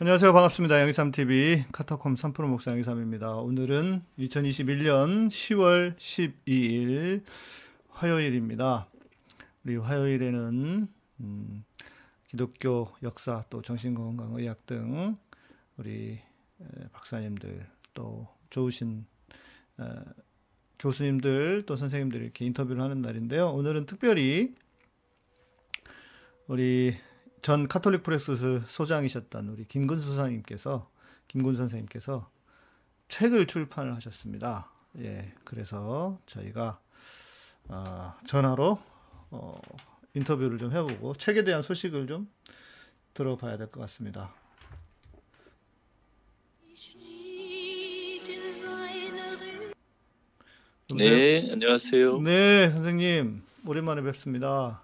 안녕하세요. 반갑습니다. 양의삼TV 카타콤 3프로 목사 양의삼입니다. 오늘은 2021년 10월 12일 화요일입니다. 우리 화요일에는 기독교 역사 또 정신건강의학 등 우리 박사님들 또 좋으신 교수님들 또 선생님들 이렇게 인터뷰를 하는 날인데요. 오늘은 특별히 우리 전 카톨릭 프레스 소장이셨던 우리 김근수 선생님께서 책을 출판을 하셨습니다. 예, 그래서 저희가 전화로 인터뷰를 좀 해보고 책에 대한 소식을 좀 들어봐야 될 것 같습니다. 네, 안녕하세요. 네, 선생님 오랜만에 뵙습니다.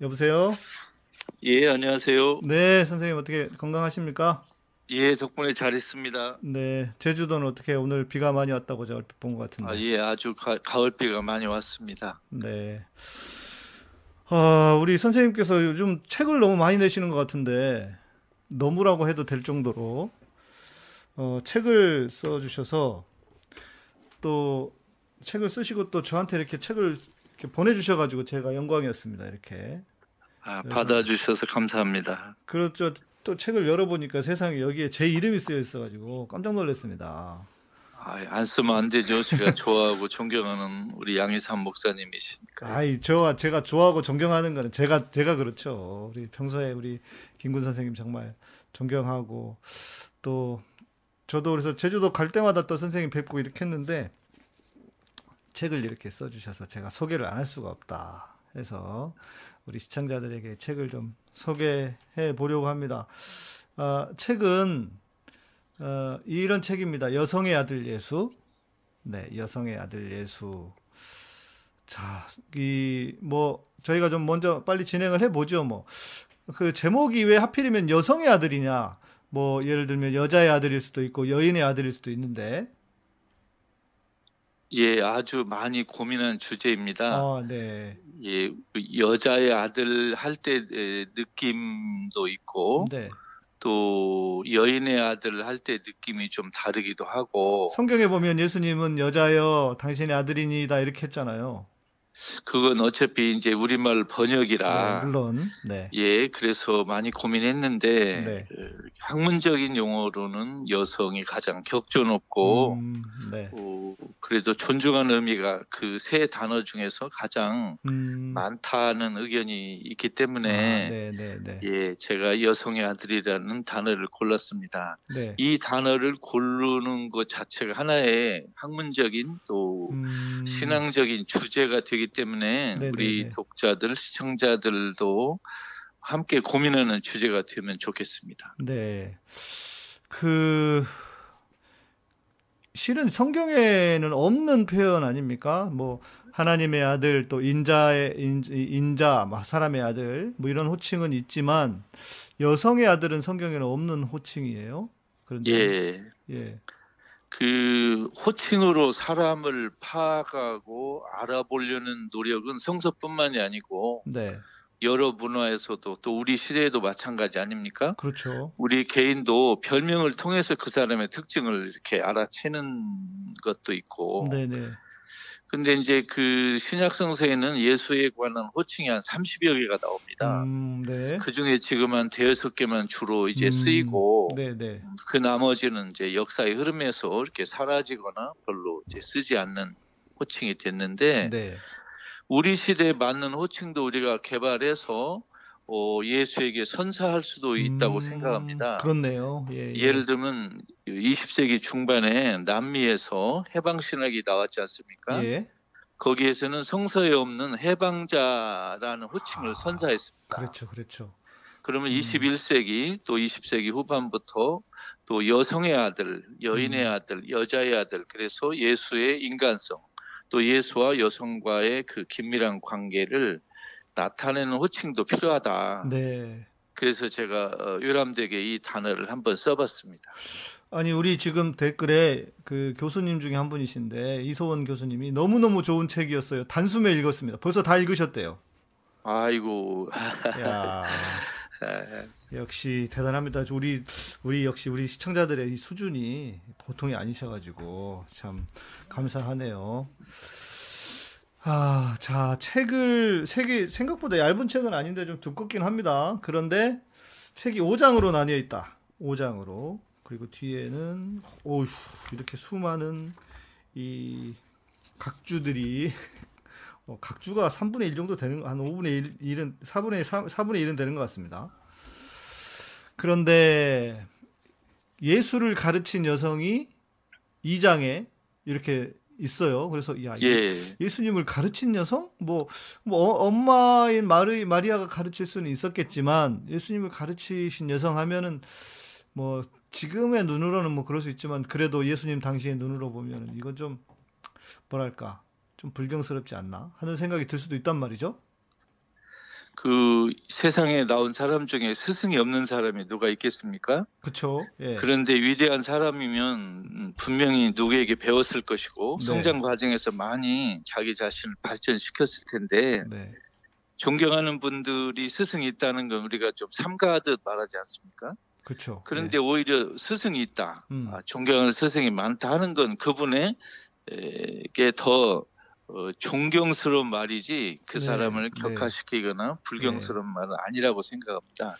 여보세요? 예, 안녕하세요. 네, 선생님 어떻게 건강하십니까? 예, 덕분에 잘 있습니다. 네, 제주도는 어떻게 오늘 비가 많이 왔다고 제가 본 것 같은데. 아, 예, 아주 가을비가 많이 왔습니다. 네. 우리 선생님께서 요즘 책을 너무 많이 내시는 것 같은데 너무라고 해도 될 정도로 책을 써주셔서 또 책을 쓰시고 또 저한테 이렇게 책을 이렇게 보내주셔가지고 제가 영광이었습니다. 이렇게. 받아주셔서 감사합니다. 그렇죠. 또 책을 열어보니까 세상에 여기에 제 이름이 쓰여 있어가지고 깜짝 놀랐습니다. 안 쓰면 안 되죠. 제가 좋아하고 존경하는 우리 양의삼 목사님이시니까. 제가 좋아하고 존경하는 거는 제가 그렇죠. 우리 평소에 우리 김근 선생님 정말 존경하고 또 저도 그래서 제주도 갈 때마다 또 선생님 뵙고 이렇게 했는데 책을 이렇게 써주셔서 제가 소개를 안 할 수가 없다 해서 우리 시청자들에게 책을 좀 소개해 보려고 합니다. 책은 이런 책입니다. 여성의 아들 예수. 네, 여성의 아들 예수. 자, 저희가 좀 먼저 빨리 진행을 해보죠. 그 제목이 왜 하필이면 여성의 아들이냐? 예를 들면 여자의 아들일 수도 있고 여인의 아들일 수도 있는데. 예, 아주 많이 고민한 주제입니다. 네. 예, 여자의 아들 할 때 느낌도 있고, 네. 또 여인의 아들 할 때 느낌이 좀 다르기도 하고. 성경에 보면 예수님은 여자여 당신의 아들이니다 이렇게 했잖아요. 그건 어차피 이제 우리말 번역이라. 네, 물론. 네. 예, 그래서 많이 고민했는데 네. 학문적인 용어로는 여성이 가장 격조 높고 네. 그래도 존중하는 의미가 그 세 단어 중에서 가장 많다는 의견이 있기 때문에 예, 제가 여성의 아들이라는 단어를 골랐습니다. 네. 이 단어를 고르는 것 자체가 하나의 학문적인 또 신앙적인 주제가 되기 때문에 네네네. 우리 독자들, 시청자들도 함께 고민하는 주제가 되면 좋겠습니다. 네, 실은 성경에는 없는 표현 아닙니까? 하나님의 아들, 또 인자, 사람의 아들, 이런 호칭은 있지만 여성의 아들은 성경에는 없는 호칭이에요. 그런데 예. 그 호칭으로 사람을 파악하고 알아보려는 노력은 성서뿐만이 아니고 네. 여러 문화에서도 또 우리 시대에도 마찬가지 아닙니까? 그렇죠. 우리 개인도 별명을 통해서 그 사람의 특징을 이렇게 알아채는 것도 있고. 네네. 근데 이제 그 신약성서에는 예수에 관한 호칭이 한 30여 개가 나옵니다. 네. 그 중에 지금 한 5개만 주로 이제 쓰이고, 네네. 그 나머지는 이제 역사의 흐름에서 이렇게 사라지거나 별로 이제 쓰지 않는 호칭이 됐는데, 네. 우리 시대에 맞는 호칭도 우리가 개발해서 예수에게 선사할 수도 있다고 생각합니다. 그렇네요. 예. 예를 들면 20세기 중반에 남미에서 해방신학이 나왔지 않습니까? 예. 거기에서는 성서에 없는 해방자라는 호칭을 선사했습니다. 그렇죠. 그러면 21세기 또 20세기 후반부터 또 여성의 아들, 여인의 아들, 여자의 아들, 그래서 예수의 인간성, 또 예수와 여성과의 그 긴밀한 관계를 나타내는 호칭도 필요하다. 네. 그래서 제가 요람되게 이 단어를 한번 써봤습니다. 아니, 우리 지금 댓글에 그 교수님 중에 한 분이신데 이소원 교수님이 너무너무 좋은 책이었어요. 단숨에 읽었습니다. 벌써 다 읽으셨대요. 아이고. 역시 대단합니다. 우리 시청자들의 이 수준이 보통이 아니셔가지고 참 감사하네요. 아, 자, 책을 색이 생각보다 얇은 책은 아닌데 좀 두껍긴 합니다. 그런데 책이 5장으로 나뉘어 있다. 5장으로. 그리고 뒤에는 오우, 이렇게 수많은 이 각주들이 각주가 3분의 1 정도 되는, 한 5분의 1은, 4분의 1은 되는 것 같습니다. 그런데 예수를 가르친 여성이 2장에 이렇게 있어요. 그래서 야, 예수님을 가르친 여성? 엄마인 마리아가 가르칠 수는 있었겠지만 예수님을 가르치신 여성 하면은 뭐 지금의 눈으로는 뭐 그럴 수 있지만 그래도 예수님 당시의 눈으로 보면은 이건 좀 뭐랄까 좀 불경스럽지 않나 하는 생각이 들 수도 있단 말이죠. 그 세상에 나온 사람 중에 스승이 없는 사람이 누가 있겠습니까? 그렇죠. 예. 그런데 위대한 사람이면 분명히 누구에게 배웠을 것이고 네. 성장 과정에서 많이 자기 자신을 발전시켰을 텐데 네. 존경하는 분들이 스승이 있다는 건 우리가 좀 삼가하듯 말하지 않습니까? 그렇죠. 그런데 네. 오히려 스승이 있다, 존경하는 스승이 많다 하는 건 그분에게 더 존경스러운 말이지 그 사람을 격하시키거나 불경스러운 말은 아니라고 생각합니다.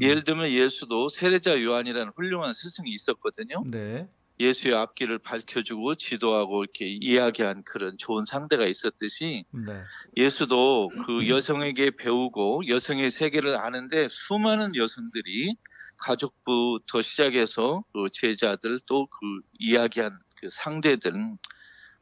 예를 들면 예수도 세례자 요한이라는 훌륭한 스승이 있었거든요. 네. 예수의 앞길을 밝혀주고 지도하고 이렇게 이야기한 그런 좋은 상대가 있었듯이 네. 예수도 그 여성에게 배우고 여성의 세계를 아는데 수많은 여성들이 가족부터 시작해서 그 제자들 또 그 이야기한 그 상대들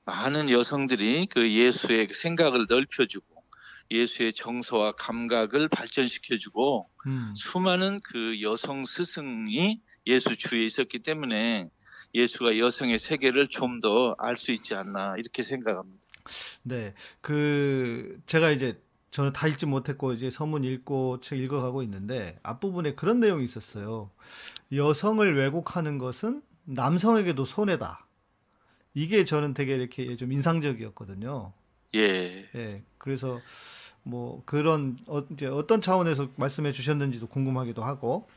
많은 여성들이 그 예수의 생각을 넓혀주고 예수의 정서와 감각을 발전시켜주고 수많은 그 여성 스승이 예수 주위에 있었기 때문에 예수가 여성의 세계를 좀 더 알 수 있지 않나 이렇게 생각합니다. 네, 그 제가 이제 저는 다 읽지 못했고 이제 서문 읽고 책 읽어가고 있는데 앞부분에 그런 내용이 있었어요. 여성을 왜곡하는 것은 남성에게도 손해다. 이게 저는 되게 이렇게 좀 인상적이었거든요. 예. 예. 그래서 뭐 그런 이제 어떤 차원에서 말씀해 주셨는지도 궁금하기도 하고.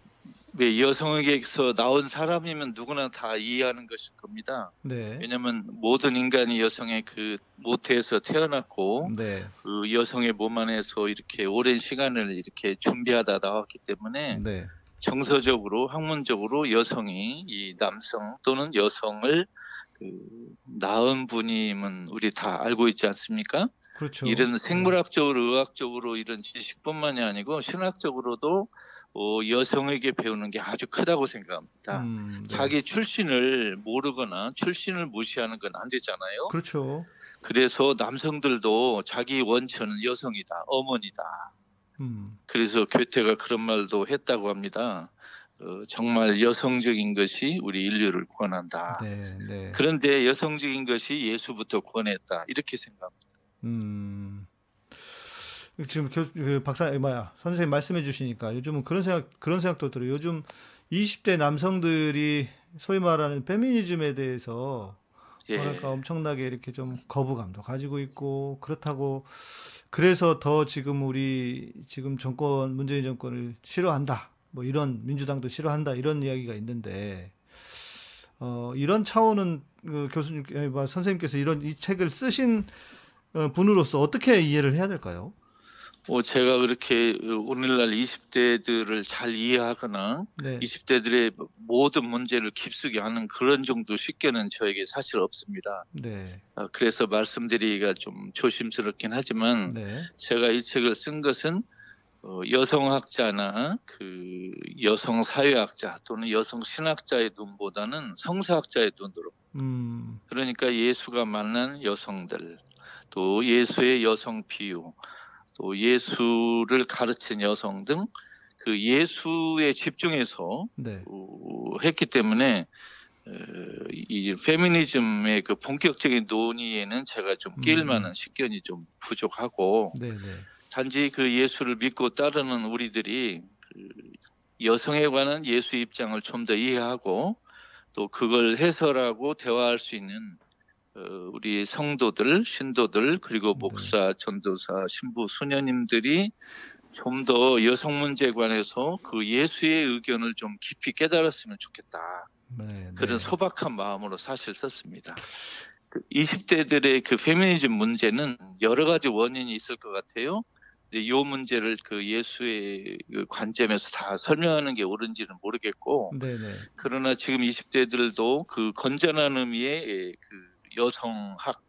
네, 여성에게서 나온 사람이면 누구나 다 이해하는 것일 겁니다. 네. 왜냐하면 모든 인간이 여성의 그 모태에서 태어났고, 네. 그 여성의 몸 안에서 이렇게 오랜 시간을 이렇게 준비하다 나왔기 때문에. 네. 정서적으로, 학문적으로 여성이 이 남성 또는 여성을 그 낳은 분임은 우리 다 알고 있지 않습니까? 그렇죠. 이런 생물학적으로, 의학적으로 이런 지식뿐만이 아니고 신학적으로도 여성에게 배우는 게 아주 크다고 생각합니다. 네. 자기 출신을 모르거나 출신을 무시하는 건 안 되잖아요. 그렇죠. 그래서 남성들도 자기 원천은 여성이다, 어머니다. 그래서 괴테가 그런 말도 했다고 합니다. 정말 여성적인 것이 우리 인류를 구원한다. 네, 네. 그런데 여성적인 것이 예수부터 구원했다. 이렇게 생각합니다. 지금 선생님 말씀해 주시니까 요즘은 그런 생각도 들어요. 요즘 20대 남성들이 소위 말하는 페미니즘에 대해서 뭐랄까 엄청나게 이렇게 좀 거부감도 가지고 있고 그렇다고 그래서 더 지금 우리 지금 정권 문재인 정권을 싫어한다. 뭐 이런 민주당도 싫어한다. 이런 이야기가 있는데 이런 차원은 교수님 선생님께서 이런 이 책을 쓰신 분으로서 어떻게 이해를 해야 될까요? 제가 그렇게 오늘날 20대들을 잘 이해하거나 네. 20대들의 모든 문제를 깊숙이 아는 그런 정도 쉽게는 저에게 사실 없습니다. 네. 그래서 말씀드리기가 좀 조심스럽긴 하지만 네. 제가 이 책을 쓴 것은 여성학자나 그 여성사회학자 또는 여성신학자의 눈보다는 성서학자의 눈으로 그러니까 예수가 만난 여성들 또 예수의 여성 비유 또 예수를 가르친 여성 등 그 예수에 집중해서 네. 했기 때문에 이 페미니즘의 그 본격적인 논의에는 제가 좀 끼일 만한 식견이 좀 부족하고 네네. 단지 그 예수를 믿고 따르는 우리들이 그 여성에 관한 예수의 입장을 좀 더 이해하고 또 그걸 해설하고 대화할 수 있는 우리 성도들, 신도들, 그리고 목사, 전도사, 신부, 수녀님들이 좀 더 여성 문제에 관해서 그 예수의 의견을 좀 깊이 깨달았으면 좋겠다. 네. 그런 소박한 마음으로 사실 썼습니다. 20대들의 그 페미니즘 문제는 여러 가지 원인이 있을 것 같아요. 이 문제를 그 예수의 관점에서 다 설명하는 게 옳은지는 모르겠고, 네네. 그러나 지금 20대들도 그 건전한 의미의 그 여성학,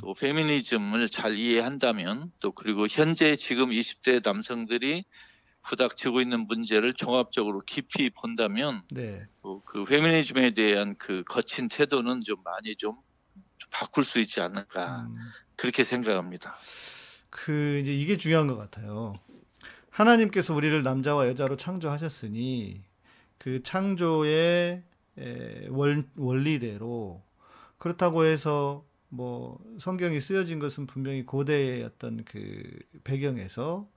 또 페미니즘을 잘 이해한다면, 또 그리고 현재 지금 20대 남성들이 부닥치고 있는 문제를 종합적으로 깊이 본다면, 네. 또 그 페미니즘에 대한 그 거친 태도는 좀 많이 좀 바꿀 수 있지 않을까 그렇게 생각합니다. 그 이제 이게 중요한 것 같아요. 하나님께서 우리를 남자와 여자로 창조하셨으니 그 창조의 원리대로 그렇다고 해서 뭐 성경이 쓰여진 것은 분명히 고대의 어떤 그 배경에서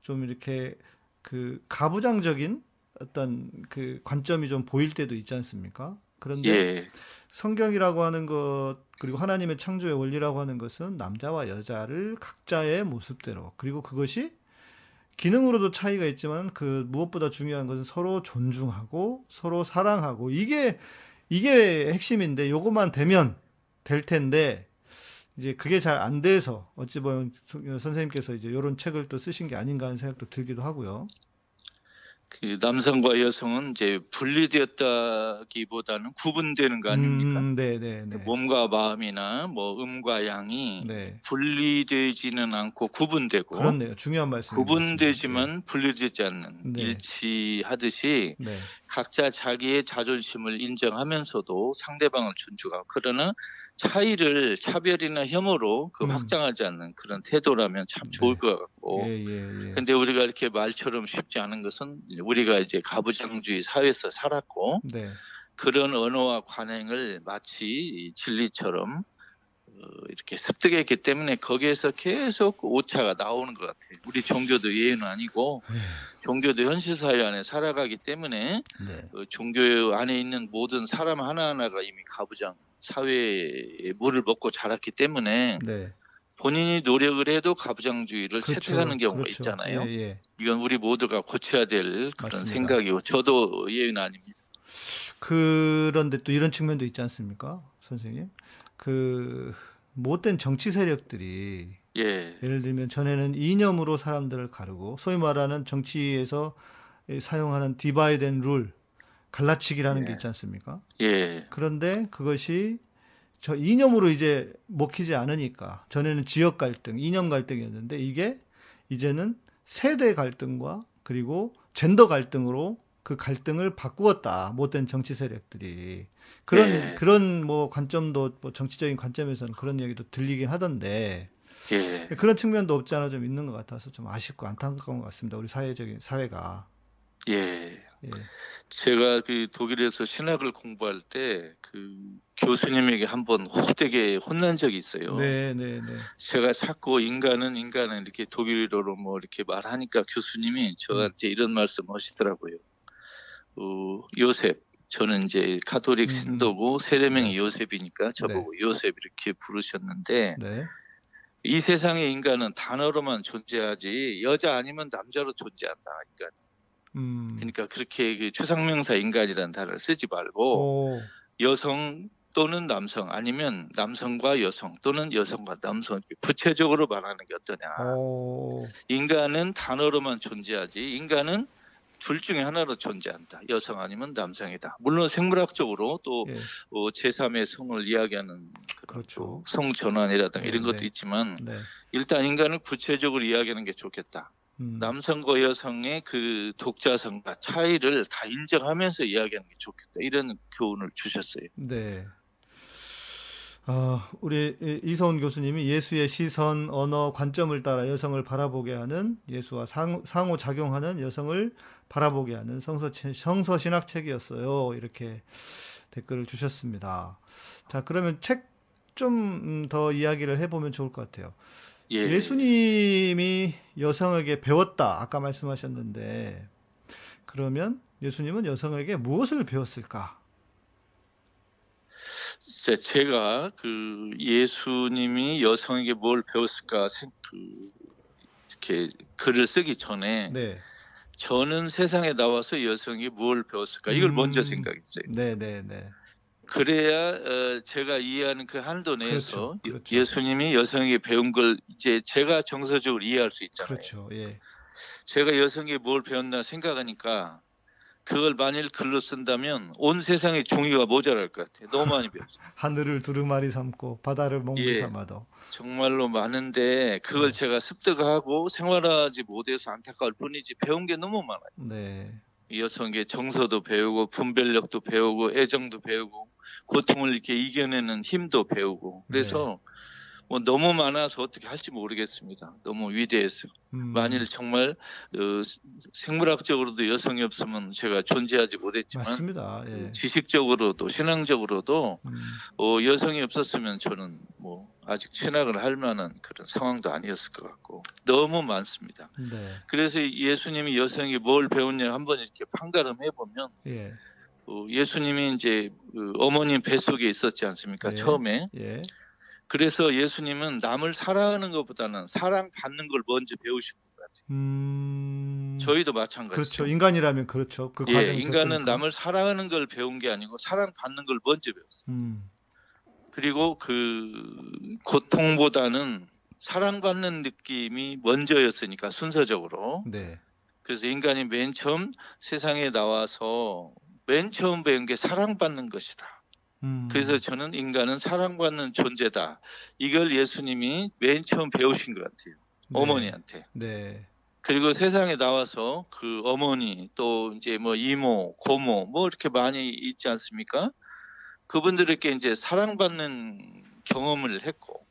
좀 이렇게 그 가부장적인 어떤 그 관점이 좀 보일 때도 있지 않습니까? 그런데 예. 성경이라고 하는 것 그리고 하나님의 창조의 원리라고 하는 것은 남자와 여자를 각자의 모습대로 그리고 그것이 기능으로도 차이가 있지만 그 무엇보다 중요한 것은 서로 존중하고 서로 사랑하고 이게 핵심인데 요것만 되면 될 텐데 이제 그게 잘 안 돼서 어찌 보면 선생님께서 이제 이런 책을 또 쓰신 게 아닌가 하는 생각도 들기도 하고요. 그 남성과 여성은 이제 분리되었다기보다는 구분되는 거 아닙니까? 네네네. 몸과 마음이나 뭐 음과 양이 네. 분리되지는 않고 구분되고. 그렇네요. 중요한 말씀. 구분되지만 분리되지 않는 네. 일치하듯이 네. 각자 자기의 자존심을 인정하면서도 상대방을 존중하고 그러나 차이를 차별이나 혐오로 그 확장하지 않는 그런 태도라면 참 네. 좋을 것 같고. 근데 우리가 이렇게 말처럼 쉽지 않은 것은 우리가 이제 가부장주의 사회에서 살았고 네. 그런 언어와 관행을 마치 진리처럼 이렇게 습득했기 때문에 거기에서 계속 오차가 나오는 것 같아요. 우리 종교도 예외는 아니고 종교도 현실 사회 안에 살아가기 때문에 네. 종교 안에 있는 모든 사람 하나하나가 이미 가부장 사회에 물을 먹고 자랐기 때문에 네. 본인이 노력을 해도 가부장주의를 그렇죠. 채택하는 경우가 그렇죠. 있잖아요. 예. 이건 우리 모두가 고쳐야 될 그런 맞습니다. 생각이고 저도 예외는 아닙니다. 그런데 또 이런 측면도 있지 않습니까? 선생님. 그 못된 정치 세력들이 예. 예를 들면 전에는 이념으로 사람들을 가르고 소위 말하는 정치에서 사용하는 디바이드 앤 룰 갈라치기라는 예. 게 있지 않습니까? 예. 그런데 그것이 저 이념으로 이제 먹히지 않으니까 전에는 지역 갈등, 이념 갈등이었는데 이게 이제는 세대 갈등과 그리고 젠더 갈등으로 그 갈등을 바꾸었다. 못된 정치 세력들이 그런 예. 그런 뭐 관점도 뭐 정치적인 관점에서는 그런 얘기도 들리긴 하던데 예. 그런 측면도 없지 않아 좀 있는 것 같아서 좀 아쉽고 안타까운 것 같습니다. 우리 사회가 예. 예. 제가 그 독일에서 신학을 공부할 때 그 교수님에게 한번 호되게 혼난 적이 있어요. 네. 제가 자꾸 인간은 이렇게 독일어로 뭐 이렇게 말하니까 교수님이 저한테 이런 말씀 하시더라고요. 요셉, 저는 이제 가톨릭 신도고 세례명이 요셉이니까 저보고 네. 요셉 이렇게 부르셨는데 네. 이 세상의 인간은 단어로만 존재하지 여자 아니면 남자로 존재한다. 그러니까 그렇게 그 추상명사 인간이라는 단어를 쓰지 말고 오. 여성 또는 남성 아니면 남성과 여성 또는 여성과 남성 구체적으로 말하는 게 어떠냐. 오. 인간은 단어로만 존재하지 인간은 둘 중에 하나로 존재한다. 여성 아니면 남성이다. 물론 생물학적으로 또 예. 제3의 성을 이야기하는 그렇죠. 성전환이라든가 이런 것도 있지만 네. 일단 인간을 구체적으로 이야기하는 게 좋겠다. 남성과 여성의 그 독자성과 차이를 다 인정하면서 이야기하는 게 좋겠다. 이런 교훈을 주셨어요. 네. 우리 이서훈 교수님이 예수의 시선, 언어, 관점을 따라 여성을 바라보게 하는 예수와 상호작용하는 여성을 바라보게 하는 성서신학책이었어요. 이렇게 댓글을 주셨습니다. 자, 그러면 책 좀 더 이야기를 해보면 좋을 것 같아요. 예. 예수님이 여성에게 배웠다. 아까 말씀하셨는데 그러면 예수님은 여성에게 무엇을 배웠을까? 제가 그 예수님이 여성에게 뭘 배웠을까 이렇게 글을 쓰기 전에 네. 저는 세상에 나와서 여성이 뭘 배웠을까 이걸 먼저 생각했어요. 네네네. 그래야 제가 이해하는 그 한도 내에서 그렇죠, 그렇죠. 예수님이 여성에게 배운 걸 이제 제가 정서적으로 이해할 수 있잖아요. 그렇죠. 예. 제가 여성에게 뭘 배웠나 생각하니까 그걸 만일 글로 쓴다면 온 세상의 종이가 모자랄 것 같아요. 너무 많이 배웠어요. 하늘을 두루마리 삼고 바다를 몽골 삼아도. 예, 정말로 많은데 그걸 제가 습득하고 생활하지 못해서 안타까울 뿐이지 배운 게 너무 많아요. 네. 여성의 정서도 배우고 분별력도 배우고 애정도 배우고 고통을 이렇게 이겨내는 힘도 배우고 그래서 네. 뭐 너무 많아서 어떻게 할지 모르겠습니다. 너무 위대했어요. 만일 정말 생물학적으로도 여성이 없으면 제가 존재하지 못했지만 맞습니다. 예. 지식적으로도 신앙적으로도 여성이 없었으면 저는 뭐 아직 신학을 할 만한 그런 상황도 아니었을 것 같고 너무 많습니다. 네. 그래서 예수님이 여성이 뭘 배웠냐 한번 이렇게 판가름해 보면 예. 예수님이 이제 어머님 뱃속에 있었지 않습니까? 예. 처음에. 예. 그래서 예수님은 남을 사랑하는 것보다는 사랑받는 걸 먼저 배우신 것 같아요. 저희도 마찬가지죠. 그렇죠. 인간이라면 그렇죠. 그 과정. 예, 인간은 남을 사랑하는 걸 배운 게 아니고 사랑받는 걸 먼저 배웠어요. 그리고 그 고통보다는 사랑받는 느낌이 먼저였으니까 순서적으로. 네. 그래서 인간이 맨 처음 세상에 나와서 맨 처음 배운 게 사랑받는 것이다. 그래서 저는 인간은 사랑받는 존재다. 이걸 예수님이 맨 처음 배우신 것 같아요. 네. 어머니한테. 네. 그리고 세상에 나와서 그 어머니 또 이제 뭐 이모, 고모 뭐 이렇게 많이 있지 않습니까? 그분들에게 이제 사랑받는 경험을 했고,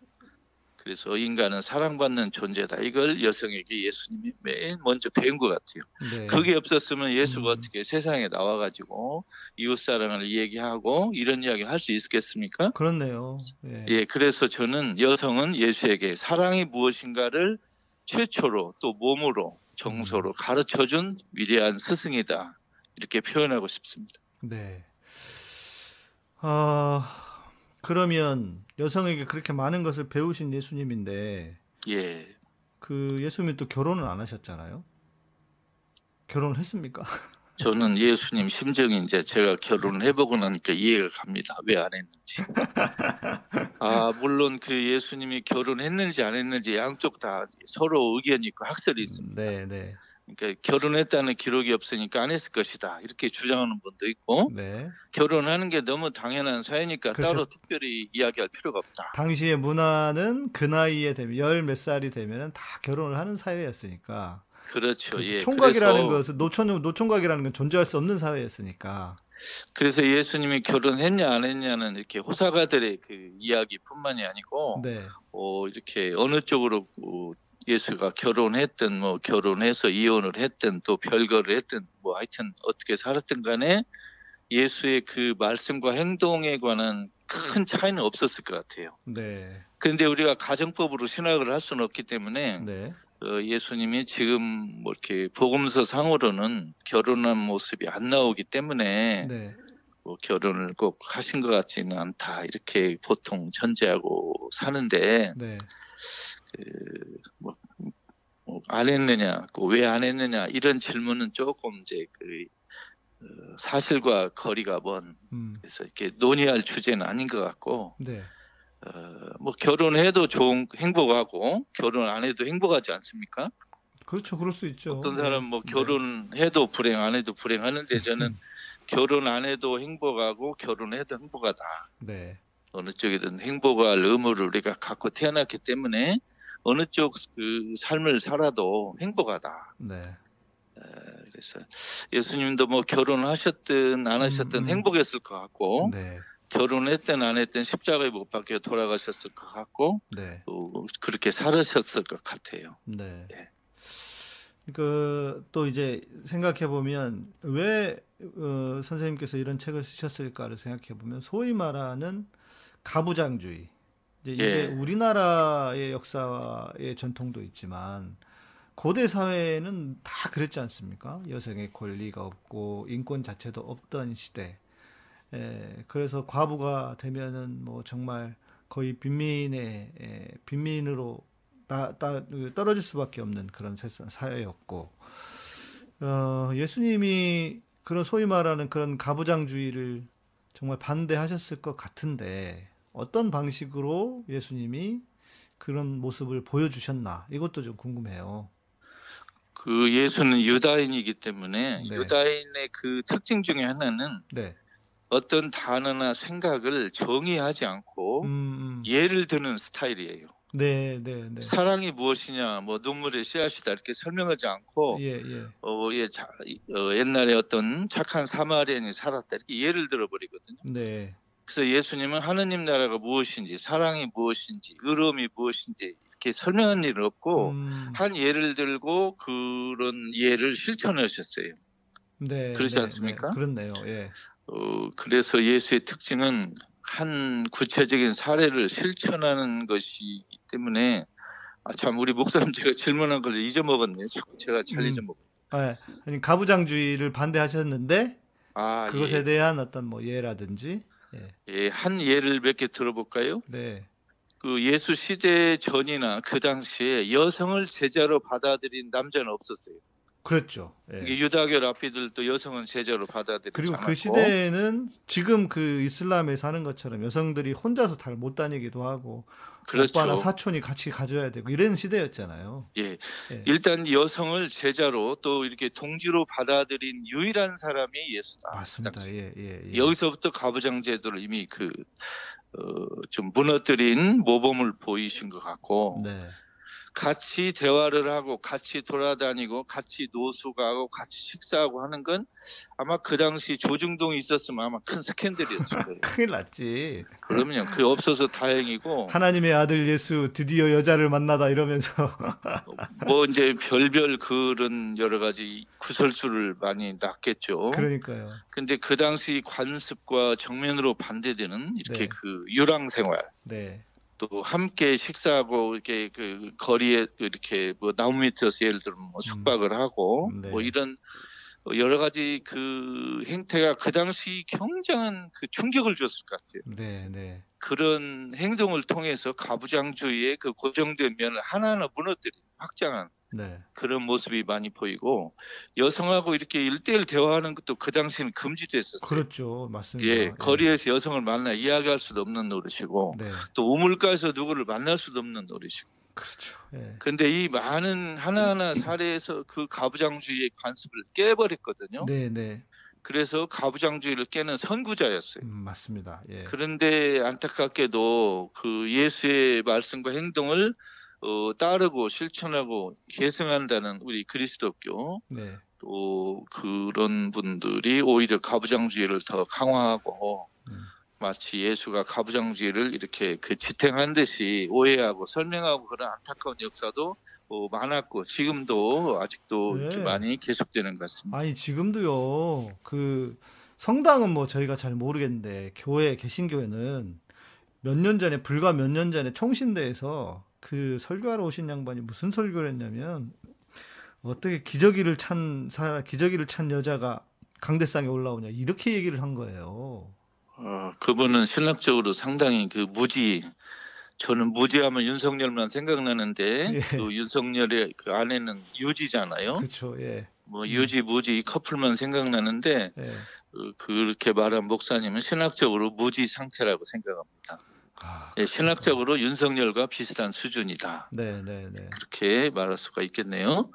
그래서 인간은 사랑받는 존재다. 이걸 여성에게 예수님이 맨 먼저 배운 것 같아요. 네. 그게 없었으면 예수가 어떻게 세상에 나와가지고 이웃사랑을 얘기하고 이런 이야기를 할 수 있겠습니까? 그렇네요. 예. 예, 그래서 저는 여성은 예수에게 사랑이 무엇인가를 최초로 또 몸으로 정서로 가르쳐준 위대한 스승이다. 이렇게 표현하고 싶습니다. 네. 그러면 여성에게 그렇게 많은 것을 배우신 예수님인데, 예. 그 예수님이 또 결혼을 안 하셨잖아요. 결혼을 했습니까? 저는 예수님 심정이 이제 제가 결혼을 해보고 나니까 이해가 갑니다. 왜 안 했는지. 아, 물론 그 예수님이 결혼했는지 안 했는지 양쪽 다 서로 의견이 있고 학설이 있습니다. 네, 네. 그러니까 결혼했다는 기록이 없으니까 안 했을 것이다 이렇게 주장하는 분도 있고 네. 결혼하는 게 너무 당연한 사회니까 그렇죠. 따로 특별히 이야기할 필요가 없다. 당시의 문화는 그 나이에 되면 열 몇 살이 되면 다 결혼을 하는 사회였으니까 그렇죠. 그 예. 총각이라는 것은 노총각이라는 건 존재할 수 없는 사회였으니까 그래서 예수님이 결혼했냐 안 했냐는 이렇게 호사가들의 그 이야기뿐만이 아니고 네. 이렇게 어느 쪽으로 예수가 결혼했든 뭐 결혼해서 이혼을 했든 또 별거를 했든 뭐 하여튼 어떻게 살았든 간에 예수의 그 말씀과 행동에 관한 큰 차이는 없었을 것 같아요. 네. 그런데 우리가 가정법으로 신학을 할 수는 없기 때문에 네. 예수님이 지금 뭐 이렇게 복음서 상으로는 결혼한 모습이 안 나오기 때문에 네. 뭐 결혼을 꼭 하신 것 같지는 않다 이렇게 보통 전제하고 사는데. 네. 안 했느냐, 왜 안 했느냐 이런 질문은 조금 이제 사실과 거리가 먼 그래서 이렇게 논의할 주제는 아닌 것 같고, 네. 뭐 결혼해도 좋은 행복하고 결혼 안 해도 행복하지 않습니까? 그렇죠, 그럴 수 있죠. 어떤 사람 뭐 결혼해도 네. 불행 안 해도 불행하는데 저는 결혼 안 해도 행복하고 결혼해도 행복하다. 네. 어느 쪽이든 행복할 의무를 우리가 갖고 태어났기 때문에. 어느 쪽 그 삶을 살아도 행복하다. 네. 그래서 예수님도 뭐 결혼하셨든 안 하셨든 행복했을 것 같고 네. 결혼했든 안 했든 십자가에 못 박혀 돌아가셨을 것 같고 네. 또 그렇게 살으셨을 것 같아요. 네. 네. 그 또 이제 생각해 보면 왜 선생님께서 이런 책을 쓰셨을까를 생각해 보면 소위 말하는 가부장주의. 이게 예. 우리나라의 역사의 전통도 있지만 고대 사회는 다 그랬지 않습니까? 여성의 권리가 없고 인권 자체도 없던 시대. 예, 그래서 과부가 되면은 뭐 정말 거의 빈민으로 떨어질 수밖에 없는 그런 사회였고, 예수님이 그런 소위 말하는 그런 가부장주의를 정말 반대하셨을 것 같은데 어떤 방식으로 예수님이 그런 모습을 보여주셨나, 이것도 좀 궁금해요. 그 예수는 유다인이기 때문에 네. 유다인의 그 특징 중에 하나는 네. 어떤 단어나 생각을 정의하지 않고 예를 드는 스타일이에요. 네, 네, 네. 사랑이 무엇이냐, 뭐 눈물의 씨앗이다 이렇게 설명하지 않고, 옛날에 어떤 착한 사마리아인이 살았다 이렇게 예를 들어버리거든요. 네. 그래서 예수님은 하느님 나라가 무엇인지, 사랑이 무엇인지, 의로움이 무엇인지 이렇게 설명한 일은 없고 한 예를 들고 그런 예를 실천하셨어요. 네, 그렇지 않습니까? 네, 그렇네요. 예. 그래서 예수의 특징은 한 구체적인 사례를 실천하는 것이기 때문에, 참 우리 목사님 제가 질문한 걸 잊어먹었네요. 자꾸 제가 잘 잊어먹어요. 네. 아니, 가부장주의를 반대하셨는데 그것에 대한 어떤 뭐 예라든지. 예, 한 예를 몇 개 들어볼까요? 네. 그 예수 시대 전이나 그 당시에 여성을 제자로 받아들인 남자는 없었어요. 그렇죠. 예. 이게 유다교 라피들도 여성은 제자로 받아들이지 그리고 않았고. 그 시대에는 지금 그 이슬람에 사는 것처럼 여성들이 혼자서 잘 못 다니기도 하고, 그렇죠. 오빠나 사촌이 같이 가져야 되고 이런 시대였잖아요. 예. 예. 일단 여성을 제자로 또 이렇게 동지로 받아들인 유일한 사람이 예수다. 맞습니다. 예, 예, 예. 여기서부터 가부장 제도를 이미 그 좀 무너뜨린 모범을 보이신 것 같고. 네. 같이 대화를 하고 같이 돌아다니고 같이 노숙하고 같이 식사하고 하는 건 아마 그 당시 조중동이 있었으면 아마 큰 스캔들이었을 거예요. 큰일 났지. 그러면 그 없어서 다행이고. 하나님의 아들 예수 드디어 여자를 만나다 이러면서. 뭐 이제 별별 그런 여러 가지 구설수를 많이 낳겠죠. 그러니까요. 근데 그 당시 관습과 정면으로 반대되는 이렇게 네. 그 유랑 생활. 네. 또 함께 식사하고 이렇게 그 거리에 이렇게 뭐 나무 밑에서 예를 들면 뭐 숙박을 하고 네. 뭐 이런 여러 가지 그 행태가 그 당시 굉장한 그 충격을 줬을 것 같아요. 네, 네. 그런 행동을 통해서 가부장주의의 그 고정된 면을 하나하나 무너뜨린, 확장한 네. 그런 모습이 많이 보이고, 여성하고 이렇게 1대1 대화하는 것도 그 당시에는 금지됐었어요. 그렇죠. 맞습니다. 예, 거리에서 예. 여성을 만나 이야기할 수도 없는 노릇이고 네. 또 우물가에서 누구를 만날 수도 없는 노릇이고. 그렇죠. 예. 근데 이 많은 하나하나 사례에서 그 가부장주의의 관습을 깨버렸거든요. 네, 네. 그래서 가부장주의를 깨는 선구자였어요. 맞습니다. 예. 그런데 안타깝게도 그 예수의 말씀과 행동을 따르고 실천하고 계승한다는 우리 그리스도교 네. 또 그런 분들이 오히려 가부장주의를 더 강화하고 마치 예수가 가부장주의를 이렇게 그 지탱한 듯이 오해하고 설명하고 그런 안타까운 역사도 많았고 지금도 아직도 네. 이렇게 많이 계속되는 것 같습니다. 아니 지금도요. 그 성당은 뭐 저희가 잘 모르겠는데 교회 개신교회는 몇 년 전에 불과 몇 년 전에 총신대에서 그 설교하러 오신 양반이 무슨 설교를 했냐면 어떻게 기저귀를 찬 여자가 강대상에 올라오냐 이렇게 얘기를 한 거예요. 그분은 신학적으로 상당히 그 무지. 저는 무지하면 윤석열만 생각나는데 예. 그 윤석열의 그 아내는 유지잖아요. 그렇죠. 예. 뭐 유지 무지 이 커플만 생각나는데 예. 그렇게 말한 목사님은 신학적으로 무지 상태라고 생각합니다. 예, 신학적으로 윤석열과 비슷한 수준이다. 네, 네, 네. 그렇게 말할 수가 있겠네요.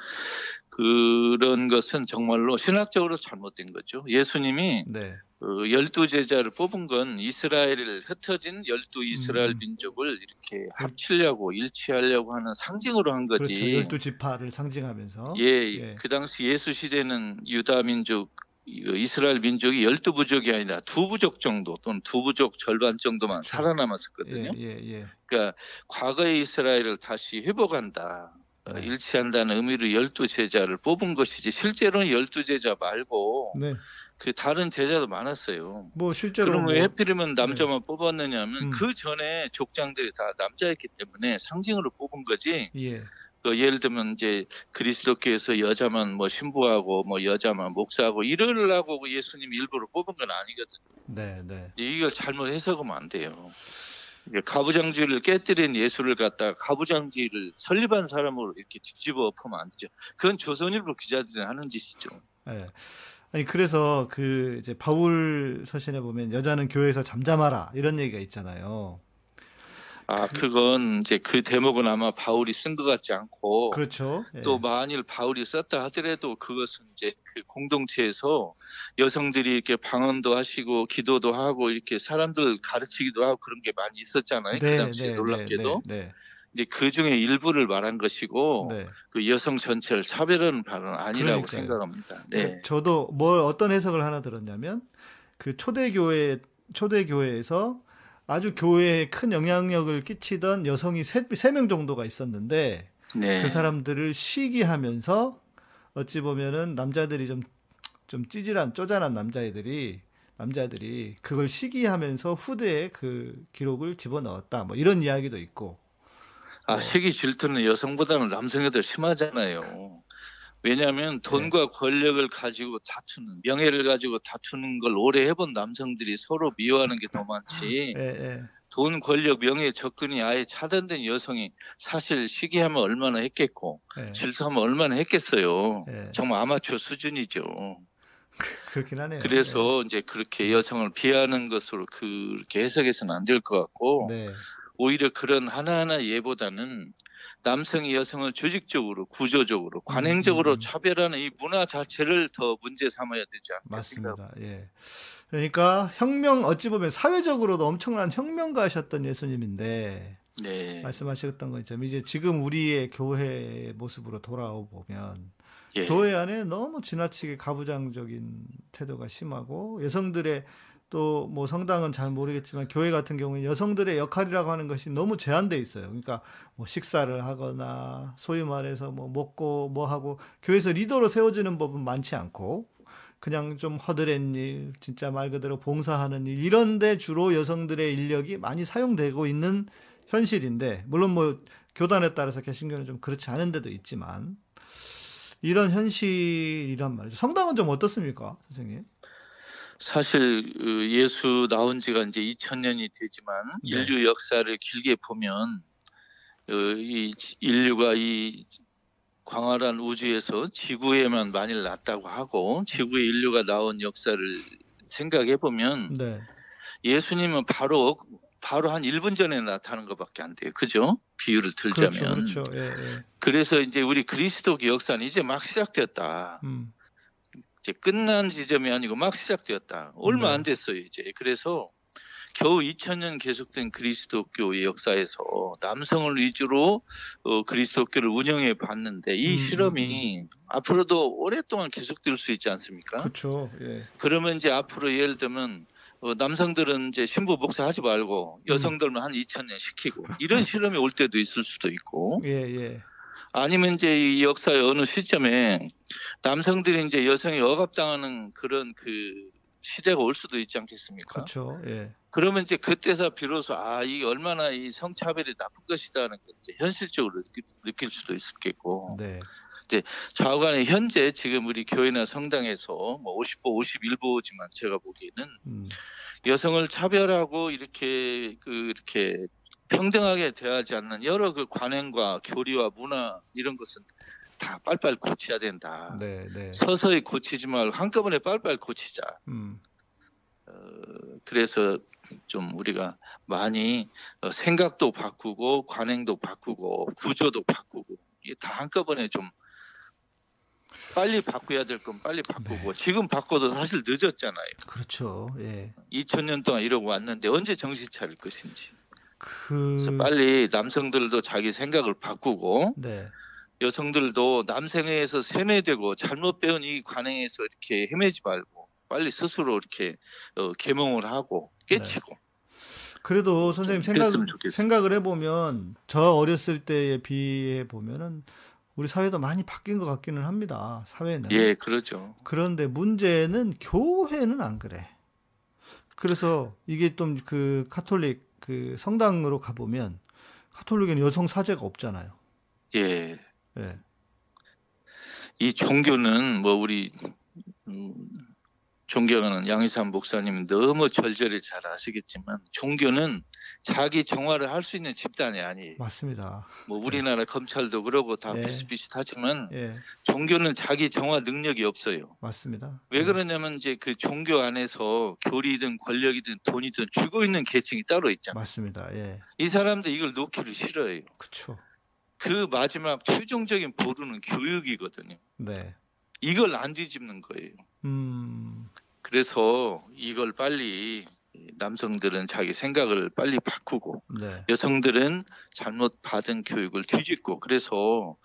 그런 것은 정말로 신학적으로 잘못된 거죠. 예수님이 네. 12제자를 뽑은 건 이스라엘을 흩어진 12이스라엘 민족을 이렇게 합치려고 일치하려고 하는 상징으로 한 거지. 그렇죠. 12지파를 상징하면서. 예, 예. 그 당시 예수 시대는 유다 민족 이스라엘 민족이 12부족이 아니라 2부족 정도 또는 2부족 절반 정도만 그렇죠. 살아남았었거든요. 예, 예, 예. 그러니까 과거의 이스라엘을 다시 회복한다, 네. 일치한다는 의미로 12제자를 뽑은 것이지 실제로는 12제자 말고 네. 그 다른 제자도 많았어요. 뭐 실제로 그럼 왜 해필이면 남자만 네. 뽑았느냐면 그 전에 족장들이 다 남자였기 때문에 상징으로 뽑은 거지. 예. 그 예를 들면 이제 그리스도께서 여자만 뭐 신부하고 뭐 여자만 목사하고 이러려고 예수님 일부러 뽑은 건 아니거든요. 네, 네. 이걸 잘못 해석하면 안 돼요. 가부장제를 깨뜨린 예수를 갖다가 가부장제를 설립한 사람으로 이렇게 뒤집어 엎으면 안 되죠. 그건 조선일보 기자들이 하는 짓이죠. 네. 아니 그래서 그 이제 바울 서신에 보면 여자는 교회에서 잠잠하라 이런 얘기가 있잖아요. 아, 그건 이제 그 대목은 아마 바울이 쓴 것 같지 않고, 그렇죠. 예. 또 만일 바울이 썼다 하더라도 그것은 이제 그 공동체에서 여성들이 이렇게 방언도 하시고 기도도 하고 이렇게 사람들 가르치기도 하고 그런 게 많이 있었잖아요. 네, 그 당시에 네, 놀랍게도. 네, 네, 네. 이제 그 중에 일부를 말한 것이고 네. 그 여성 전체를 차별하는 발언은 아니라고 그러니까요. 생각합니다. 네. 저도 뭘 어떤 해석을 하나 들었냐면 그 초대교회에서 아주 교회에 큰 영향력을 끼치던 여성이 3명 정도가 있었는데 네. 그 사람들을 시기하면서 어찌 보면은 남자들이 좀 찌질한 쪼잔한 남자들이 그걸 시기하면서 후대에 그 기록을 집어넣었다. 뭐 이런 이야기도 있고. 아, 시기 질투는 여성보다는 남성이 더 심하잖아요. 왜냐하면 돈과 권력을 가지고 다투는, 명예를 가지고 다투는 걸 오래 해본 남성들이 서로 미워하는 게 더 많지 돈, 권력, 명예에 접근이 아예 차단된 여성이 사실 시기하면 얼마나 했겠고 질투하면 얼마나 했겠어요. 정말 아마추어 수준이죠. 그렇긴 하네요. 그래서 이제 그렇게 여성을 비하하는 것으로 그렇게 해석해서는 안 될 것 같고 오히려 그런 하나하나 예보다는 남성이 여성을 조직적으로, 구조적으로, 관행적으로 차별하는 이 문화 자체를 더 문제 삼아야 되지 않을까 맞습니다. 예. 그러니까 혁명, 어찌 보면 사회적으로도 엄청난 혁명가셨던 예수님인데 네. 말씀하셨던 것처럼 이제 지금 우리의 교회의 모습으로 돌아보면 예. 교회 안에 너무 지나치게 가부장적인 태도가 심하고 여성들의 또 뭐 성당은 잘 모르겠지만 교회 같은 경우에 여성들의 역할이라고 하는 것이 너무 제한돼 있어요. 그러니까 뭐 식사를 하거나 소위 말해서 뭐 먹고 뭐 하고 교회에서 리더로 세워지는 법은 많지 않고 그냥 좀 허드렛 일, 진짜 말 그대로 봉사하는 일 이런데 주로 여성들의 인력이 많이 사용되고 있는 현실인데 물론 뭐 교단에 따라서 개신교는 좀 그렇지 않은 데도 있지만 이런 현실이란 말이죠. 성당은 좀 어떻습니까, 선생님? 사실 예수 나온 지가 이제 2000년이 되지만 네. 인류 역사를 길게 보면 이 인류가 이 광활한 우주에서 지구에만 만일 났다고 하고 지구에 인류가 나온 역사를 생각해 보면 네. 예수님은 바로 한 1분 전에 나타난 것밖에 안 돼요. 그죠? 비유를 들자면. 그렇죠. 예, 예. 그래서 이제 우리 그리스도교 역사는 이제 막 시작됐다. 이제 끝난 지점이 아니고 막 시작되었다. 얼마 안 됐어요, 이제. 그래서 겨우 2000년 계속된 그리스도교의 역사에서 남성을 위주로 그리스도교를 운영해 봤는데 이 실험이 앞으로도 오랫동안 계속될 수 있지 않습니까? 그렇죠. 예. 그러면 이제 앞으로 예를 들면 남성들은 이제 신부 목사하지 말고 여성들만 한 2000년 시키고 이런 실험이 올 때도 있을 수도 있고. 예, 예. 아니면 이제 이 역사의 어느 시점에 남성들이 이제 여성이 억압당하는 그런 그 시대가 올 수도 있지 않겠습니까? 그렇죠. 예. 그러면 이제 그때서 비로소 아, 이 얼마나 이 성차별이 나쁜 것이다 하는 걸 이제 현실적으로 느낄 수도 있었겠고. 네. 이제 좌우간에 현재 지금 우리 교회나 성당에서 뭐 50보, 51보지만 제가 보기에는 여성을 차별하고 이렇게 평등하게 대하지 않는 여러 그 관행과 교리와 문화 이런 것은 다 빨빨 고쳐야 된다. 네, 네. 서서히 고치지 말고 한꺼번에 빨빨 고치자. 그래서 좀 우리가 많이 생각도 바꾸고 관행도 바꾸고 구조도 바꾸고 이게 다 한꺼번에 좀 빨리 바꿔야 될 건 빨리 바꾸고 네. 지금 바꿔도 사실 늦었잖아요. 그렇죠. 예. 2000년 동안 이러고 왔는데 언제 정신 차릴 것인지. 그래서 빨리 남성들도 자기 생각을 바꾸고 네. 여성들도 남성애에서 세뇌되고 잘못 배운 이 관행에서 이렇게 헤매지 말고 빨리 스스로 이렇게 계몽을 하고 깨치고. 네. 그래도 선생님 생각을 해보면 저 어렸을 때에 비해 보면은 우리 사회도 많이 바뀐 것 같기는 합니다. 사회는. 예, 그렇죠. 그런데 문제는 교회는 안 그래. 그래서 이게 좀 그 가톨릭 그 성당으로 가보면 가톨릭에는 여성 사제가 없잖아요. 예. 예. 이 종교는 뭐 우리 존경하는 양의삼 목사님 너무 절절히 잘 아시겠지만 종교는 자기 정화를 할 수 있는 집단이 아니에요. 맞습니다. 뭐 우리나라 검찰도 그러고 다 비슷비슷하지만 종교는 자기 정화 능력이 없어요. 맞습니다. 왜 그러냐면 이제 그 종교 안에서 교리든 권력이든 돈이든 쥐고 있는 계층이 따로 있잖아요. 맞습니다. 예. 이 사람들 이걸 놓기를 싫어해요. 그렇죠. 그 마지막 최종적인 보루는 교육이거든요. 네. 이걸 안 뒤집는 거예요. 그래서 이걸 빨리 남성들은 자기 생각을 빨리 바꾸고 여성들은 잘못 받은 교육을 뒤집고 그래서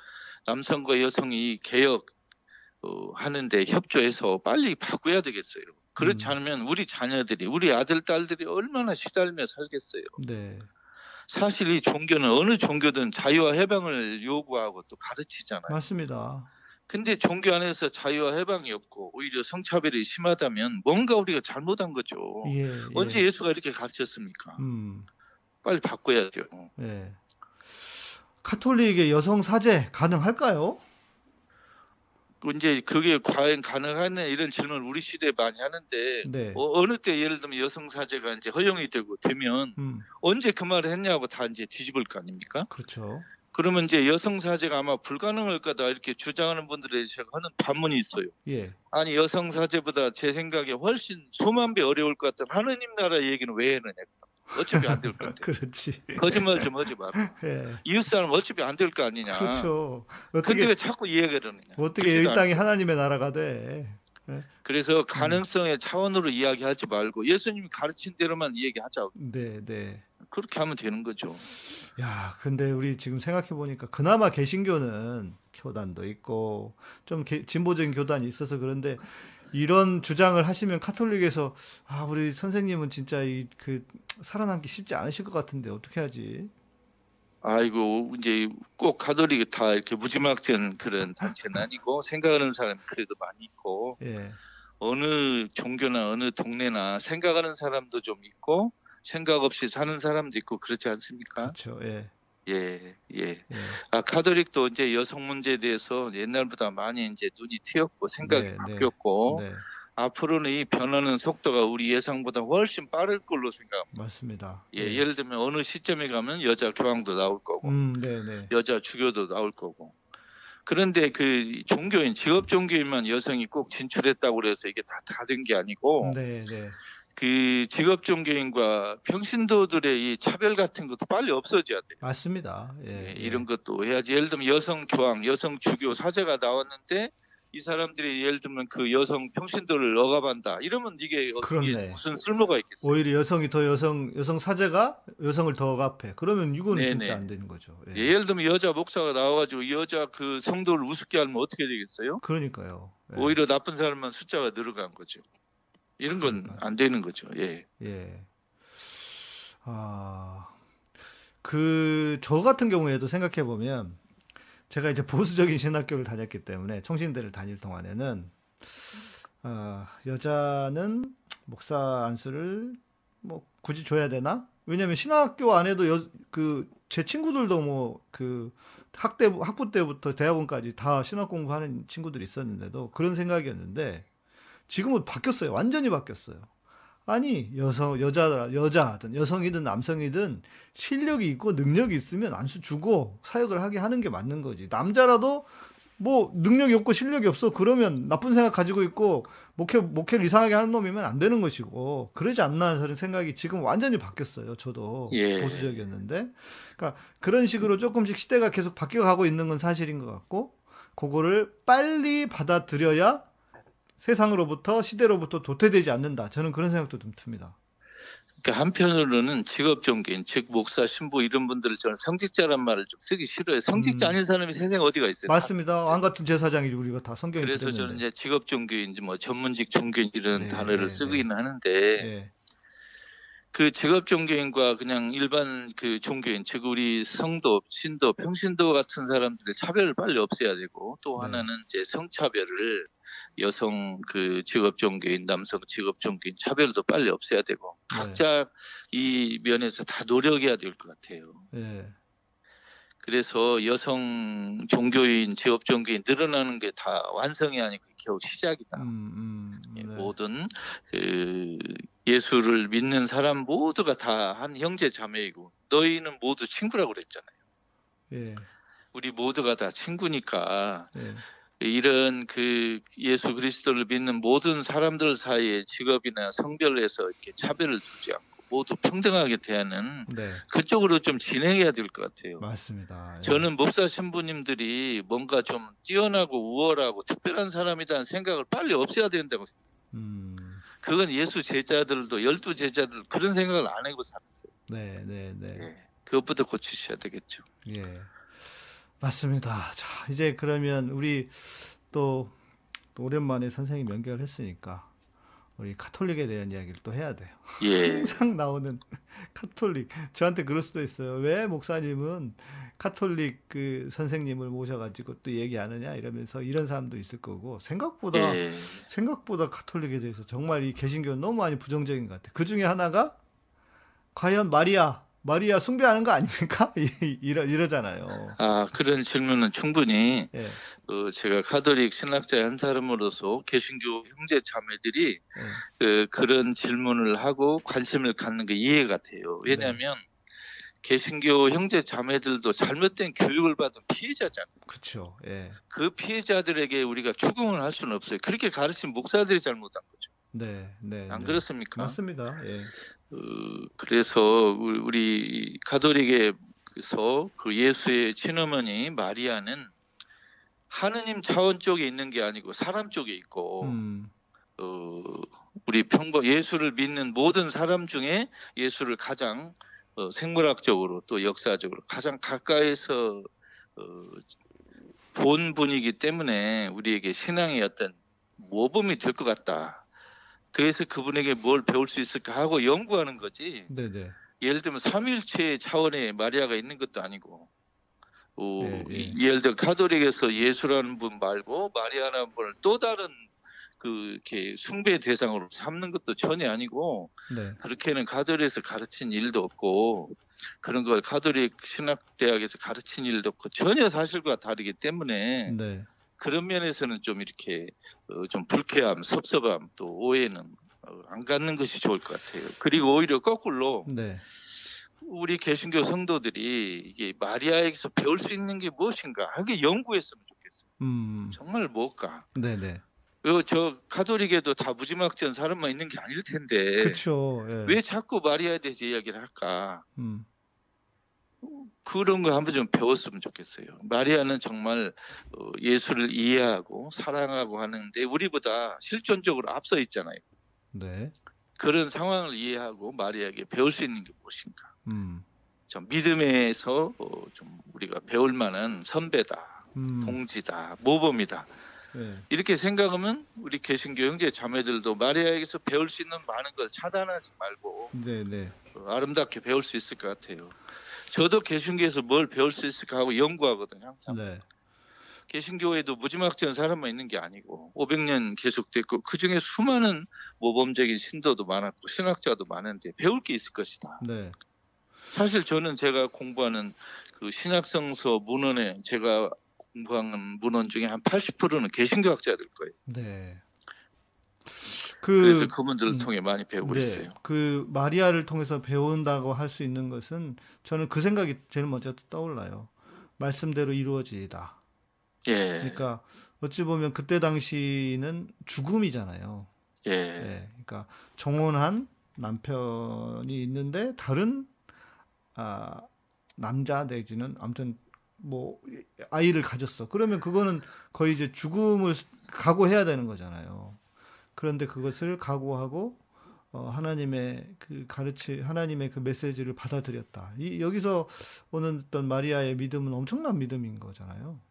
남성과 여성이 개혁하는 데 협조해서 빨리 바꿔야 되겠어요. 그렇지 않으면 우리 자녀들이 우리 아들, 딸들이 얼마나 시달며 살겠어요. 네. 사실 이 종교는 어느 종교든 자유와 해방을 요구하고 또 가르치잖아요. 맞습니다. 근데 종교 안에서 자유와 해방이 없고 오히려 성차별이 심하다면 뭔가 우리가 잘못한 거죠. 언제 예수가 이렇게 가르쳤습니까? 빨리 바꿔야죠. 예. 카톨릭의 여성 사제 가능할까요? 이제 그게 과연 가능하냐 이런 질문을 우리 시대에 많이 하는데 어느 때 예를 들면 여성 사제가 이제 허용이 되고 되면 언제 그 말을 했냐고 다 이제 뒤집을 거 아닙니까? 그렇죠. 그러면 이제 여성 사제가 아마 불가능할 거다 이렇게 주장하는 분들에 제가 하는 반문이 있어요. 예. 아니 여성 사제보다 제 생각에 훨씬 수만 배 어려울 것 같은 하느님 나라 얘기는 왜 하느냐. 어차피 안 될 것 같아요. 그렇지. 거짓말 좀 하지 마라. 예. 이웃 사람 어차피 안 될 거 아니냐. 그렇죠. 근데 왜 자꾸 이 얘기를 하느냐. 어떻게 이 땅이 하나님의 나라가 돼. 예. 그래서 가능성의 차원으로 이야기하지 말고 예수님이 가르친 대로만 이야기하자고. 네, 네. 그렇게 하면 되는 거죠. 야, 근데 우리 지금 생각해 보니까 그나마 개신교는 교단도 있고 좀 진보적인 교단이 있어서 그런데 이런 주장을 하시면 카톨릭에서 아, 우리 선생님은 진짜 그 살아남기 쉽지 않으실 것 같은데 어떻게 하지? 아이고 이제 꼭 가톨릭이 다 이렇게 무지막지한 그런 단체는 아니고 생각하는 사람이 그래도 많이 있고 어느 종교나 어느 동네나 생각하는 사람도 좀 있고 생각 없이 사는 사람도 있고 그렇지 않습니까? 그렇죠. 아 카톨릭도 이제 여성 문제에 대해서 옛날보다 많이 이제 눈이 트였고 생각이 바뀌었고 앞으로는 이 변하는 속도가 우리 예상보다 훨씬 빠를 걸로 생각합니다. 맞습니다. 예를 들면 어느 시점에 가면 여자 교황도 나올 거고, 여자 주교도 나올 거고. 그런데 그 종교인, 직업 종교인만 여성이 꼭 진출했다고 그래서 이게 다 된 게 아니고, 그 직업 종교인과 평신도들의 이 차별 같은 것도 빨리 없어져야 돼요. 맞습니다. 이런 것도 해야지. 예를 들면 여성 교황, 여성 주교, 사제가 나왔는데. 이 사람들이 예를 들면 그 여성 평신도를 억압한다. 이러면 이게 무슨 쓸모가 있겠어요? 오히려 여성이 더 여성 사제가 여성을 더 억압해. 그러면 이거는 진짜 안 되는 거죠. 예를 들면 여자 목사가 나와가지고 여자 그 성도를 우습게 하면 어떻게 되겠어요? 그러니까요. 오히려 나쁜 사람만 숫자가 늘어간 거죠. 이런 건 안 되는 거죠. 아, 그 저 같은 경우에도 생각해 보면. 제가 이제 보수적인 신학교를 다녔기 때문에 총신대를 다닐 동안에는 여자는 목사 안수를 뭐 굳이 줘야 되나? 왜냐하면 신학교 안에도 제 친구들도 학부 때부터 대학원까지 다 신학 공부하는 친구들이 있었는데도 그런 생각이었는데 지금은 바뀌었어요. 완전히 바뀌었어요. 아니 여자든 여성이든 남성이든 실력이 있고 능력이 있으면 안수 주고 사역을 하게 하는 게 맞는 거지. 남자라도 뭐 능력이 없고 실력이 없어 그러면 나쁜 생각 가지고 있고 목회를 이상하게 하는 놈이면 안 되는 것이고 그러지 않나 저는 생각이 지금 완전히 바뀌었어요. 저도 보수적이었는데 그러니까 그런 식으로 조금씩 시대가 계속 바뀌어가고 있는 건 사실인 것 같고 그거를 빨리 받아들여야 세상으로부터 시대로부터 도태되지 않는다. 저는 그런 생각도 좀 듭니다. 그러니까 한편으로는 직업 종교인, 즉 목사, 신부 이런 분들을 저는 성직자란 말을 좀 쓰기 싫어요. 성직자 아닌 사람이 세상에 어디가 있어요? 맞습니다. 왕 같은 제사장이지 우리가 다 성경에 그래서 그랬는데. 저는 이제 직업 종교인, 뭐 전문직 종교인 이런 단어를 쓰기는 하는데 그 직업 종교인과 그냥 일반 그 종교인, 즉 우리 성도, 신도, 평신도 같은 사람들의 차별을 빨리 없애야 되고 또 하나는 이제 성차별을 여성 그 직업 종교인, 남성 직업 종교인 차별도 빨리 없애야 되고 각자 이 면에서 다 노력해야 될 것 같아요. 그래서 여성 종교인, 제업종교인 늘어나는 게 다 완성이 아니고 겨우 시작이다. 네. 모든 그 예수를 믿는 사람 모두가 다 한 형제 자매이고 너희는 모두 친구라고 그랬잖아요. 예. 우리 모두가 다 친구니까 예. 이런 그 예수 그리스도를 믿는 모든 사람들 사이에 직업이나 성별에서 이렇게 차별을 두지 않고 모두 평등하게 대하는 네. 그쪽으로 좀 진행해야 될 것 같아요. 맞습니다. 예. 저는 목사 신부님들이 뭔가 좀 뛰어나고 우월하고 특별한 사람이라는 생각을 빨리 없애야 된다고 생각해요. 그건 예수 제자들도 12 제자들 그런 생각을 안 하고 살았어요. 네, 네, 네. 예. 그것부터 고치셔야 되겠죠. 예, 맞습니다. 자, 이제 그러면 우리 또 오랜만에 선생님 연결을 했으니까 우리 카톨릭에 대한 이야기를 또 해야 돼요. 예. 항상 나오는 카톨릭. 저한테 그럴 수도 있어요. 왜 목사님은 카톨릭 그 선생님을 모셔가지고 또 얘기 안 하냐 이러면서 이런 사람도 있을 거고 생각보다 카톨릭에 대해서 정말 이 개신교는 너무 많이 부정적인 것 같아요. 그 중에 하나가 과연 마리아 숭배하는 거 아닙니까? 이러잖아요. 아, 그런 질문은 충분히 예. 제가 카톨릭 신학자의 한 사람으로서 개신교 형제 자매들이 예. 그런 질문을 하고 관심을 갖는 게 이해가 돼요. 왜냐하면 네. 개신교 형제 자매들도 잘못된 교육을 받은 피해자잖아요. 그렇죠. 예. 그 피해자들에게 우리가 추궁을 할 수는 없어요. 그렇게 가르친 목사들이 잘못한 거죠. 네, 안 그렇습니까? 맞습니다. 예. 그래서 우리 가톨릭에서 그 예수의 친어머니 마리아는 하느님 차원 쪽에 있는 게 아니고 사람 쪽에 있고 우리 평범 예수를 믿는 모든 사람 중에 예수를 가장 생물학적으로 또 역사적으로 가장 가까이서 본 분이기 때문에 우리에게 신앙의 어떤 모범이 될 것 같다. 그래서 그분에게 뭘 배울 수 있을까 하고 연구하는 거지. 네네. 예를 들면 삼위일체 차원의 마리아가 있는 것도 아니고 예를 들어 가톨릭에서 예수라는 분 말고 마리아라는 분을 또 다른 이렇게 숭배 대상으로 삼는 것도 전혀 아니고 네. 그렇게는 가톨릭에서 가르친 일도 없고 그런 걸 가톨릭 신학대학에서 가르친 일도 없고 전혀 사실과 다르기 때문에 네. 그런 면에서는 좀 이렇게 좀 불쾌함, 섭섭함, 또 오해는 안 갖는 것이 좋을 것 같아요. 그리고 오히려 거꾸로 네. 우리 개신교 성도들이 이게 마리아에게서 배울 수 있는 게 무엇인가 하게 연구했으면 좋겠어요. 정말 뭘까? 네네. 저 가톨릭에도 다 무지막지한 사람만 있는 게 아닐 텐데. 그렇죠. 예. 왜 자꾸 마리아에 대해서 이야기를 할까? 그런 거 한번 좀 배웠으면 좋겠어요. 마리아는 정말 예수를 이해하고 사랑하고 하는데 우리보다 실존적으로 앞서 있잖아요. 네. 그런 상황을 이해하고 마리아에게 배울 수 있는 게 무엇인가. 좀 믿음에서 좀 우리가 배울 만한 선배다, 동지다, 모범이다. 네. 이렇게 생각하면 우리 개신교 형제 자매들도 마리아에게서 배울 수 있는 많은 걸 차단하지 말고 네. 아름답게 배울 수 있을 것 같아요. 저도 개신교에서 뭘 배울 수 있을까 하고 연구하거든요. 항상. 네. 개신교에도 무지막지한 사람만 있는 게 아니고 500년 계속됐고 그중에 수많은 모범적인 신도도 많았고 신학자도 많은데 배울 게 있을 것이다. 네. 사실 저는 제가 공부하는 그 신학성서 문헌에 제가 공부한 문헌 중에 한 80%는 개신교학자들 거예요. 네. 그래서 그분들을 통해 많이 배우고 네, 있어요. 그 마리아를 통해서 배운다고 할 수 있는 것은 저는 그 생각이 제일 먼저 떠올라요. 말씀대로 이루어지이다. 예. 그러니까 어찌 보면 그때 당시는 죽음이잖아요. 예. 예. 그러니까 정혼한 남편이 있는데 다른 남자 내지는 아무튼 뭐 아이를 가졌어. 그러면 그거는 거의 이제 죽음을 각오해야 되는 거잖아요. 그런데 그것을 각오하고 하나님의 그 하나님의 그 메시지를 받아들였다. 여기서 오는 어떤 마리아의 믿음은 엄청난 믿음인 거잖아요.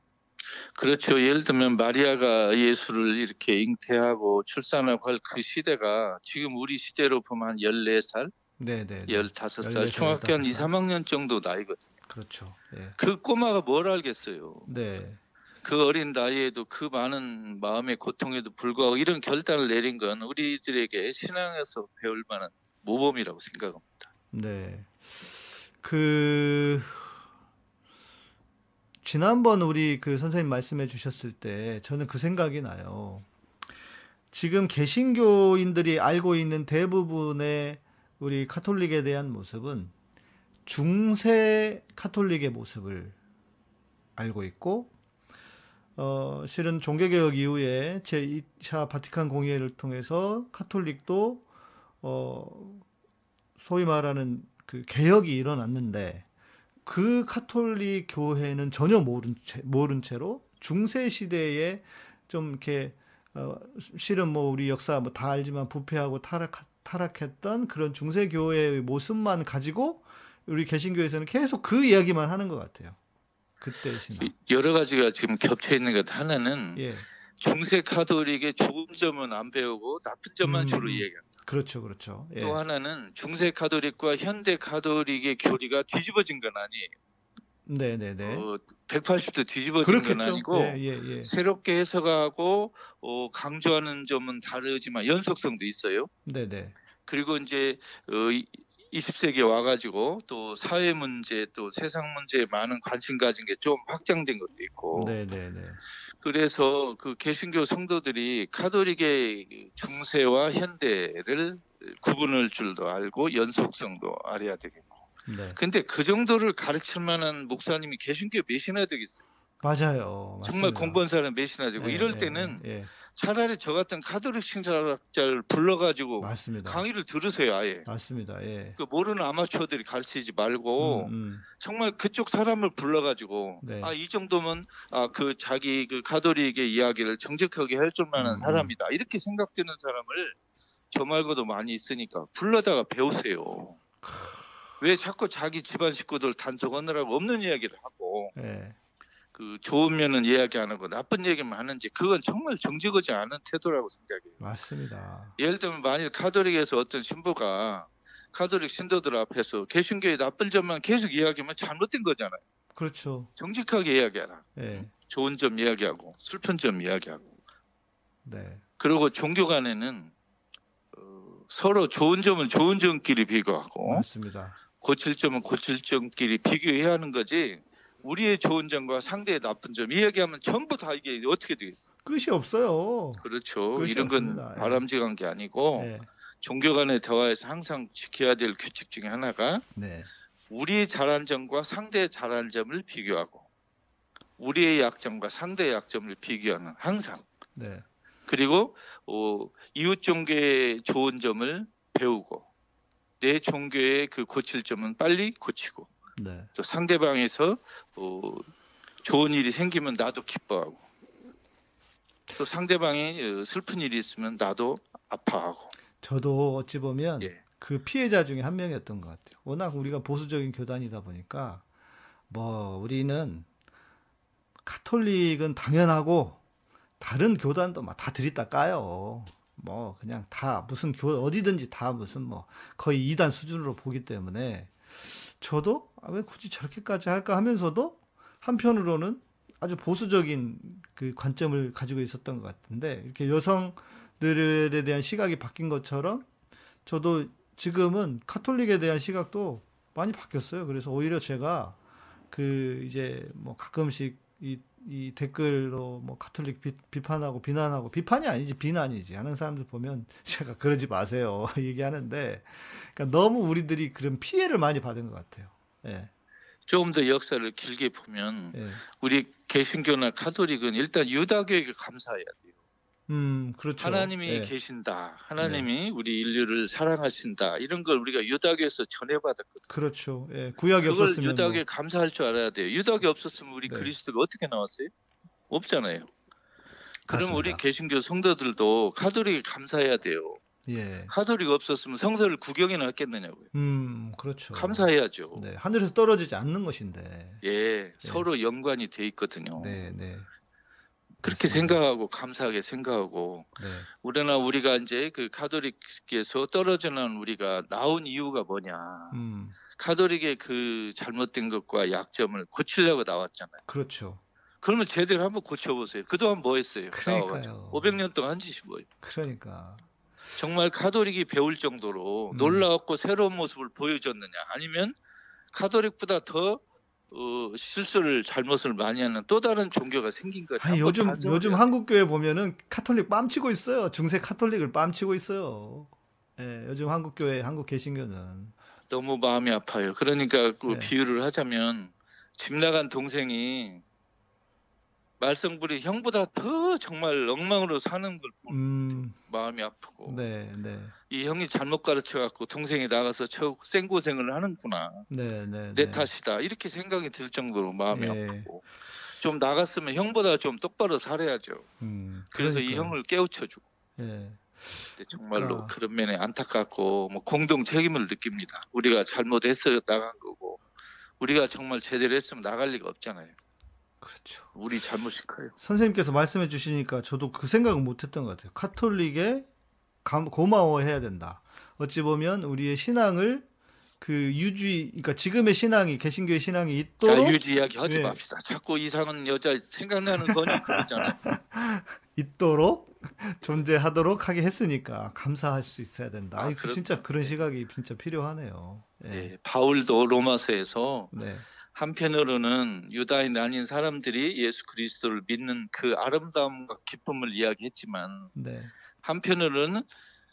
그렇죠. 예를 들면 마리아가 예수를 이렇게 잉태하고 출산하고 할 그 시대가 지금 우리 시대로 보면 한 14살, 15살, 중학교 한 2, 3학년 정도 나이거든요. 그렇죠. 예. 그 꼬마가 뭘 알겠어요. 네. 그 어린 나이에도 그 많은 마음의 고통에도 불구하고 이런 결단을 내린 건 우리들에게 신앙에서 배울 만한 모범이라고 생각합니다. 네. 지난번 우리 그 선생님 말씀해 주셨을 때 저는 그 생각이 나요. 지금 개신교인들이 알고 있는 대부분의 우리 카톨릭에 대한 모습은 중세 카톨릭의 모습을 알고 있고, 실은 종교개혁 이후에 제2차 바티칸 공의회를 통해서 카톨릭도 소위 말하는 그 개혁이 일어났는데 그 카톨릭 교회는 전혀 모른 채로 중세 시대에 좀 이렇게 실은 뭐 우리 역사 뭐 다 알지만 부패하고 타락했던 그런 중세 교회의 모습만 가지고 우리 개신교에서는 계속 그 이야기만 하는 것 같아요. 그때 신앙. 여러 가지가 지금 겹쳐 있는 것. 하나는 예. 중세 카톨릭의 좋은 점은 안 배우고 나쁜 점만 주로 이야기한다. 그렇죠, 그렇죠. 예. 또 하나는 중세 카톨릭과 현대 카톨릭의 교리가 뒤집어진 건 아니에요. 네네네. 180도 뒤집어진 그렇겠죠. 건 아니고 예. 새롭게 해석하고 강조하는 점은 다르지만 연속성도 있어요. 네네. 그리고 이제 20세기에 와가지고 또 사회 문제 또 세상 문제에 많은 관심 가진 게 좀 확장된 것도 있고. 네네네. 그래서 그 개신교 성도들이 카톨릭의 중세와 현대를 구분할 줄도 알고 연속성도 알아야 되겠고. 네. 근데 그 정도를 가르칠 만한 목사님이 개신교에 매신해야 되겠어요. 맞아요. 맞습니다. 정말 공부한 사람 매신해야 되고. 네, 이럴 때는 네. 차라리 저 같은 카톨릭 신학자를 불러가지고 맞습니다. 강의를 들으세요, 아예. 맞습니다. 예. 그 모르는 아마추어들이 가르치지 말고 정말 그쪽 사람을 불러가지고 네. 아, 이 정도면 아, 그 자기 그 카톨릭의 이야기를 정직하게 할 줄 만한 사람이다. 이렇게 생각되는 사람을 저 말고도 많이 있으니까 불러다가 배우세요. 왜 자꾸 자기 집안 식구들 단속하느라고 없는 이야기를 하고. 네. 그 좋은 면은 이야기 안 하고 나쁜 얘기만 하는지 그건 정말 정직하지 않은 태도라고 생각해요. 맞습니다. 예를 들면 만일 카톨릭에서 어떤 신부가 카톨릭 신도들 앞에서 개신교의 나쁜 점만 계속 이야기하면 잘못된 거잖아요. 그렇죠. 정직하게 이야기하라. 네. 좋은 점 이야기하고 슬픈 점 이야기하고. 네. 그리고 종교 간에는 서로 좋은 점은 좋은 점끼리 비교하고 맞습니다. 고칠 점은 고칠 점끼리 비교해야 하는 거지. 우리의 좋은 점과 상대의 나쁜 점 이야기하면 전부 다 이게 어떻게 되겠어? 끝이 없어요. 그렇죠. 끝이 이런 건 없습니다. 바람직한 게 아니고 네. 종교 간의 대화에서 항상 지켜야 될 규칙 중에 하나가 네. 우리의 잘한 점과 상대의 잘한 점을 비교하고 우리의 약점과 상대의 약점을 비교하는 항상. 네. 그리고 이웃 종교의 좋은 점을 배우고 내 종교의 그 고칠 점은 빨리 고치고 네. 또 상대방에서 좋은 일이 생기면 나도 기뻐하고 또 상대방이 슬픈 일이 있으면 나도 아파하고. 저도 어찌 보면 예. 그 피해자 중에 한 명이었던 것 같아요. 워낙 우리가 보수적인 교단이다 보니까 뭐 우리는 카톨릭은 당연하고 다른 교단도 막 다 들이다 까요. 뭐 그냥 다 무슨 어디든지 다 무슨 뭐 거의 이단 수준으로 보기 때문에 저도 왜 굳이 저렇게까지 할까 하면서도 한편으로는 아주 보수적인 그 관점을 가지고 있었던 것 같은데 이렇게 여성들에 대한 시각이 바뀐 것처럼 저도 지금은 카톨릭에 대한 시각도 많이 바뀌었어요. 그래서 오히려 제가 그 이제 뭐 가끔씩 이 댓글로 뭐 카톨릭 비판하고 비난하고 비판이 아니지 비난이지 하는 사람들 보면 제가 그러지 마세요 얘기하는데 그러니까 너무 우리들이 그런 피해를 많이 받은 것 같아요. 예. 조금 더 역사를 길게 보면 예. 우리 개신교나 카톨릭은 일단 유다교에게 감사해야 돼요. 그렇죠. 하나님이 예. 계신다. 하나님이 예. 우리 인류를 사랑하신다. 이런 걸 우리가 유다교에서 전해받았거든요. 그렇죠. 예. 구약이 없었으면 그걸 유다교에 뭐. 감사할 줄 알아야 돼요. 유다교 없었으면 우리 네. 그리스도가 어떻게 나왔어요? 없잖아요. 그럼 맞습니다. 우리 개신교 성도들도 카톨릭에 감사해야 돼요. 예. 카톨릭 없었으면 성서를 구경이나 했겠느냐고요. 그렇죠. 감사해야죠. 네. 하늘에서 떨어지지 않는 것인데. 예. 서로 연관이 돼 있거든요. 네, 네. 그렇게 맞습니다. 생각하고 감사하게 생각하고 네. 우리가 이제 그 카톨릭에서 떨어져 난 우리가 나온 이유가 뭐냐. 카톨릭의 그 잘못된 것과 약점을 고치려고 나왔잖아요. 그렇죠. 그러면 제대로 한번 고쳐보세요. 그동안 뭐 했어요? 그러니까요. 500년 동안 한 짓이 뭐예요? 그러니까. 정말 카톨릭이 배울 정도로 놀라웠고 새로운 모습을 보여줬느냐. 아니면 카톨릭보다 더 실수를 잘못을 많이 하는 또 다른 종교가 생긴 거죠. 아니, 요즘 한국 교회 보면은 카톨릭 뺨치고 있어요. 중세 카톨릭을 뺨치고 있어요. 예, 요즘 한국 교회, 한국 개신교는 너무 마음이 아파요. 그러니까 그 예. 비유를 하자면 집 나간 동생이 말썽부리 형보다 더 정말 엉망으로 사는 걸 보는 마음이 아프고 네. 이 형이 잘못 가르쳐갖고 동생이 나가서 생고생을 하는구나. 네. 내 탓이다. 이렇게 생각이 들 정도로 마음이 아프고 좀 나갔으면 형보다 좀 똑바로 살아야죠. 그래서 이 형을 깨우쳐주고 근데 정말로 그런 면에 안타깝고 뭐 공동 책임을 느낍니다. 우리가 잘못해서 나간 거고 우리가 정말 제대로 했으면 나갈 리가 없잖아요. 그렇죠. 우리 잘못일까요? 선생님께서 말씀해 주시니까 저도 그 생각은 못했던 것 같아요. 카톨릭에 고마워해야 된다. 어찌 보면 우리의 신앙을 그 유지, 그러니까 지금의 신앙이 개신교의 신앙이 있도록 유지 이야기 하지 맙시다. 자꾸 이상한 여자 생각나는 거냐 그러잖아요. 있도록 존재하도록 하게 했으니까 감사할 수 있어야 된다. 아, 진짜 그런 시각이 진짜 필요하네요. 네, 바울도 로마서에서. 네. 한편으로는 유다인 아닌 사람들이 예수 그리스도를 믿는 그 아름다움과 기쁨을 이야기했지만 한편으로는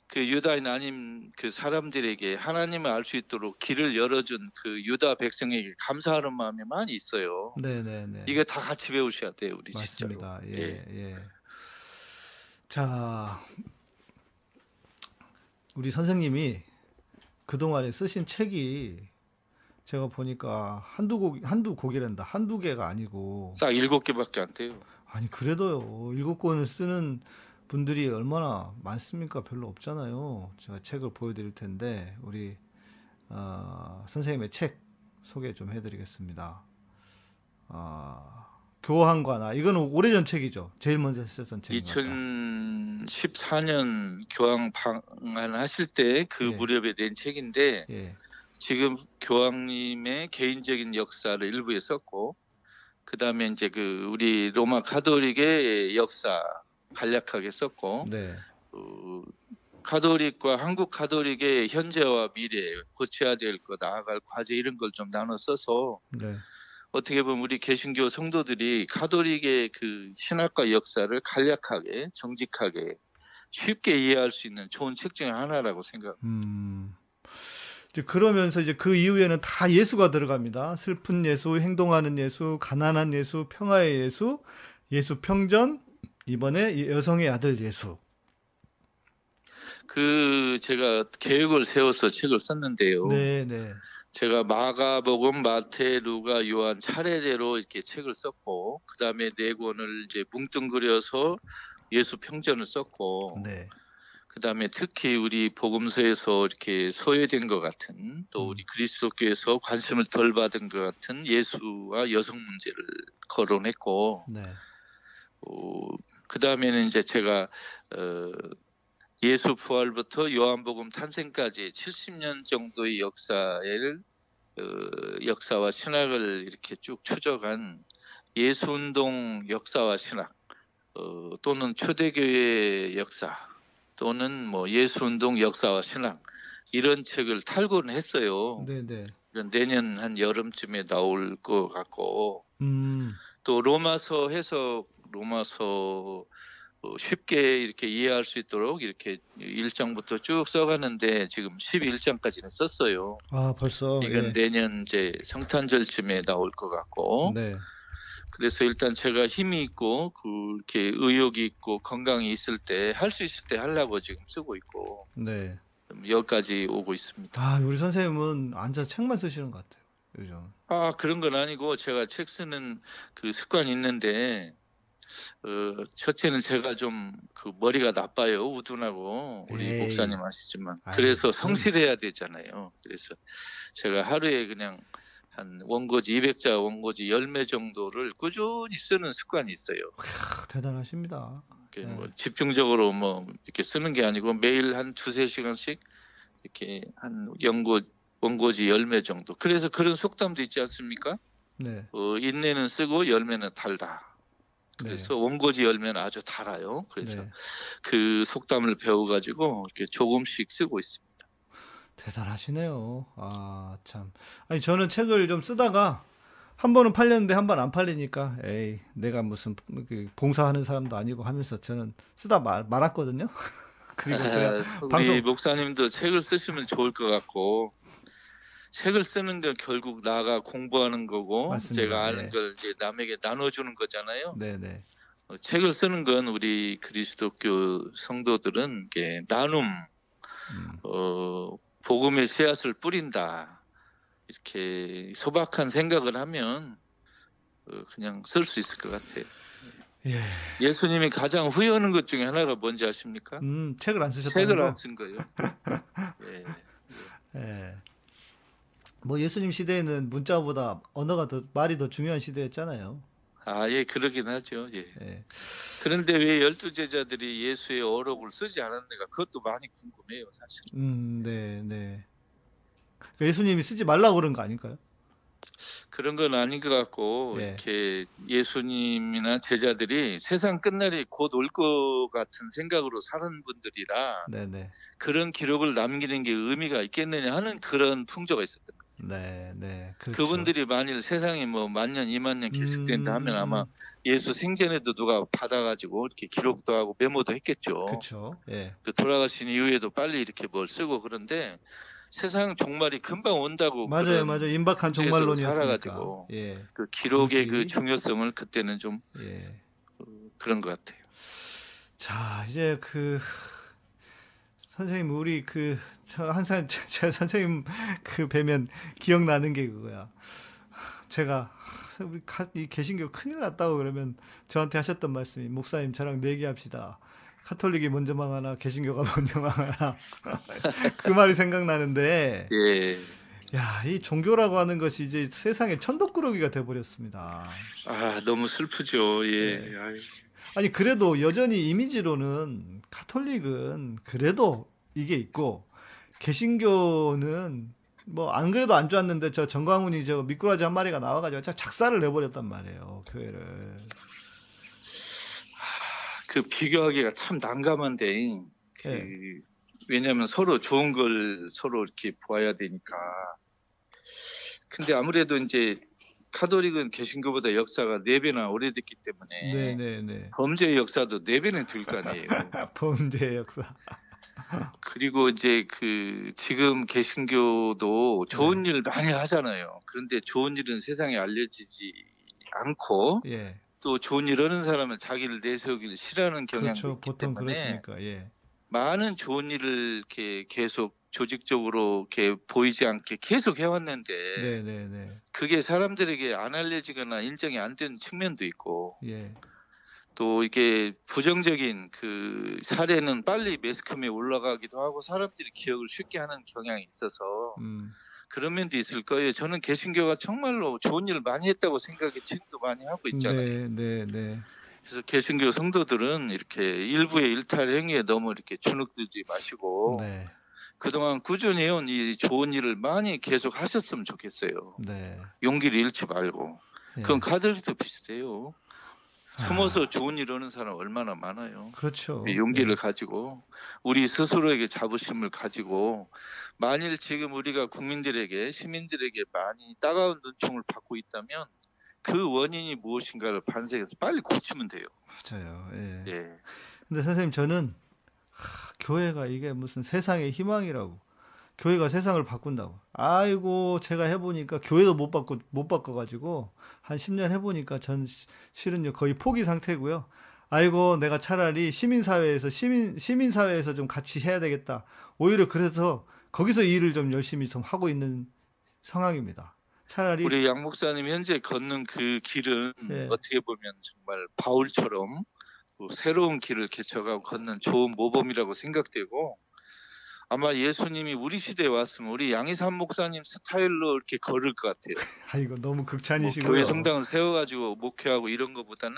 그 유다인 아닌 그 사람들에게 하나님을 알 수 있도록 길을 열어준 그 유다 백성에게 감사하는 마음이 많이 있어요. 네. 이게 다 같이 배우셔야 돼요, 우리 진짜로. 맞습니다. 예. 자, 우리 선생님이 그동안에 쓰신 책이 제가 보니까 한두 곡이란다. 한두 개가 아니고 딱 7개밖에 안 돼요. 아니 그래도요. 7권을 쓰는 분들이 얼마나 많습니까? 별로 없잖아요. 제가 책을 보여드릴 텐데 우리 선생님의 책 소개 좀 해드리겠습니다. 교황관아. 이거는 오래전 책이죠. 제일 먼저 쓰셨던 책인 것 같다. 2014년 교황 방한하실 때 그 무렵에 낸 책인데 지금 교황님의 개인적인 역사를 일부에 썼고, 그 다음에 이제 그 우리 로마 가톨릭의 역사 간략하게 썼고, 가톨릭과 한국 가톨릭의 현재와 미래, 고쳐야 될 것, 나아갈 과제 이런 걸 좀 나눠 써서 어떻게 보면 우리 개신교 성도들이 가톨릭의 그 신학과 역사를 간략하게, 정직하게, 쉽게 이해할 수 있는 좋은 책 중에 하나라고 생각합니다. 그러면서 이제 그 이후에는 다 예수가 들어갑니다. 슬픈 예수, 행동하는 예수, 가난한 예수, 평화의 예수, 예수 평전, 이번에 여성의 아들 예수. 그 제가 계획을 세워서 책을 썼는데요. 네. 제가 마가복음, 마태, 루가, 요한 차례대로 이렇게 책을 썼고, 그 다음에 4권을 이제 뭉뚱그려서 예수 평전을 썼고. 그 다음에 특히 우리 복음서에서 이렇게 소외된 것 같은 또 우리 그리스도교에서 관심을 덜 받은 것 같은 예수와 여성 문제를 거론했고 그 다음에는 이제 제가 예수 부활부터 요한복음 탄생까지 70년 정도의 역사와 신학을 이렇게 쭉 추적한 예수운동 역사와 신학 또는 초대교회 역사 또는 뭐 예수운동 역사와 신학 이런 책을 탈권했어요. 내년 한 여름쯤에 나올 것 같고 또 로마서 해석 로마서 쉽게 이렇게 이해할 수 있도록 이렇게 1장부터 쭉 써가는데 지금 11장까지는 썼어요. 아 벌써 이건 내년 이제 성탄절쯤에 나올 것 같고. 그래서 일단 제가 힘이 있고 그렇게 의욕이 있고 건강이 있을 때 할 수 있을 때 하려고 지금 쓰고 있고 여기까지 오고 있습니다. 아 우리 선생님은 앉아서 책만 쓰시는 것 같아요 요즘. 아 그런 건 아니고 제가 책 쓰는 그 습관이 있는데 첫째는 제가 좀 그 머리가 나빠요. 우둔하고 우리 목사님 아시지만 그래서 성실해야 되잖아요. 그래서 제가 하루에 그냥 한 원고지 200자 원고지 10매 정도를 꾸준히 쓰는 습관이 있어요. 이야, 대단하십니다. 뭐 집중적으로 뭐 이렇게 쓰는 게 아니고 매일 한 2-3시간씩 이렇게 한 원고지 10매 정도. 그래서 그런 속담도 있지 않습니까? 인내는 쓰고 열매는 달다. 그래서 원고지 열매는 아주 달아요. 그래서 그 속담을 배워가지고 이렇게 조금씩 쓰고 있습니다. 대단하시네요. 아 참. 아니 저는 책을 좀 쓰다가 한 번은 팔렸는데 한 번 안 팔리니까 에이 내가 무슨 봉사하는 사람도 아니고 하면서 저는 쓰다 말았거든요. 그리고 제가 우리 목사님도 책을 쓰시면 좋을 것 같고, 책을 쓰는 건 결국 나가 공부하는 거고, 맞습니다. 제가 아는 걸 이제 남에게 나눠주는 거잖아요. 네네. 책을 쓰는 건 우리 그리스도교 성도들은 이게 나눔, 복음의 씨앗을 뿌린다 이렇게 소박한 생각을 하면 그냥 쓸 수 있을 것 같아요. 예. 예수님이 가장 후회하는 것 중에 하나가 뭔지 아십니까? 책을 안 쓰셨다는 거? 책을 안 쓴 거예요. 예. 예. 뭐 예수님 시대에는 문자보다 언어가 더, 말이 더 중요한 시대였잖아요. 아, 예, 그러긴 하죠. 예. 예. 그런데 왜 열두 제자들이 예수의 어록을 쓰지 않았는가? 그것도 많이 궁금해요, 사실. 네, 네. 그러니까 예수님이 쓰지 말라고 그런 거 아닐까요? 그런 건 아닌 것 같고, 예. 이렇게 예수님이나 제자들이 세상 끝날이 곧 올 것 같은 생각으로 사는 분들이라, 네네. 그런 기록을 남기는 게 의미가 있겠느냐 하는 그런 풍조가 있었던 거예요. 네, 네. 그렇죠. 그분들이 만일 세상이 뭐 만년, 2만년 계속된다 하면 아마 예수 생전에도 누가 받아가지고 이렇게 기록도 하고 메모도 했겠죠. 그렇죠. 예. 돌아가신 이후에도 빨리 이렇게 뭘 쓰고 그런데 세상 종말이 금방 온다고. 맞아요, 맞아요. 임박한 종말론이었으니까. 예. 그 기록의 그 중요성을 그때는 좀 예. 그런 것 같아요. 자, 이제 그. 선생님 우리 그 항상 제 선생님 그 뵈면 기억나는 게 그거야. 제가 우리 이 개신교 큰일 났다고 그러면 저한테 하셨던 말씀이 목사님 저랑 내기합시다. 카톨릭이 먼저 망하나 개신교가 먼저 망하나 그 말이 생각나는데. 예. 야, 이 종교라고 하는 것이 이제 세상의 천덕꾸러기가 돼버렸습니다. 아, 너무 슬프죠. 예. 예. 아니 그래도 여전히 이미지로는 카톨릭은 그래도 이게 있고 개신교는 뭐 안 그래도 안 좋았는데 저 정광훈이 저 미꾸라지 한 마리가 나와가지고 작살을 내버렸단 말이에요. 교회를. 그 비교하기가 참 난감한데 그 네. 왜냐하면 서로 좋은 걸 서로 이렇게 보아야 되니까. 근데 아무래도 이제 카톨릭은 개신교보다 역사가 4배나 오래됐기 때문에 네네네. 범죄의 역사도 4배는 들 거 아니에요. 범죄의 역사. 그리고 이제 그 지금 개신교도 좋은 네. 일 많이 하잖아요. 그런데 좋은 일은 세상에 알려지지 않고 예. 또 좋은 일 하는 사람은 자기를 내세우기를 싫어하는 경향도 그렇죠. 있기 보통 때문에 그렇습니까? 예. 많은 좋은 일을 이렇게 계속 조직적으로 이렇게 보이지 않게 계속 해왔는데 네네네. 그게 사람들에게 안 알려지거나 인정이 안 되는 측면도 있고 예. 또 이게 부정적인 그 사례는 빨리 매스컴에 올라가기도 하고 사람들이 기억을 쉽게 하는 경향이 있어서 그런 면도 있을 거예요. 저는 개신교가 정말로 좋은 일을 많이 했다고 생각이 지금도 많이 하고 있잖아요. 네네네. 그래서 개신교 성도들은 이렇게 일부의 일탈 행위에 너무 이렇게 주눅들지 마시고 네. 그동안 꾸준히 해온 이 좋은 일을 많이 계속 하셨으면 좋겠어요. 네. 용기를 잃지 말고. 예. 그건 카톨릭도 비슷해요. 아. 숨어서 좋은 일 하는 사람 얼마나 많아요. 그렇죠. 용기를 예. 가지고 우리 스스로에게 자부심을 가지고 만일 지금 우리가 국민들에게 시민들에게 많이 따가운 눈총을 받고 있다면 그 원인이 무엇인가를 반성해서 빨리 고치면 돼요. 맞아요. 예. 예. 근데 선생님 저는 교회가 이게 무슨 세상의 희망이라고 교회가 세상을 바꾼다고 아이고 제가 해보니까 교회도 못 바꿔가지고 한 10년 해보니까 전 실은 거의 포기 상태고요. 아이고 내가 차라리 시민사회에서 시민사회에서 좀 같이 해야 되겠다. 오히려 그래서 거기서 일을 좀 열심히 좀 하고 있는 상황입니다. 차라리 우리 양 목사님 현재 걷는 그 길은 네. 어떻게 보면 정말 바울처럼 새로운 길을 개척하고 걷는 좋은 모범이라고 생각되고 아마 예수님이 우리 시대에 왔으면 우리 양의삼 목사님 스타일로 이렇게 걸을 것 같아요. 아이고 너무 극찬이시고요. 뭐 교회 성당을 세워가지고 목회하고 이런 것보다는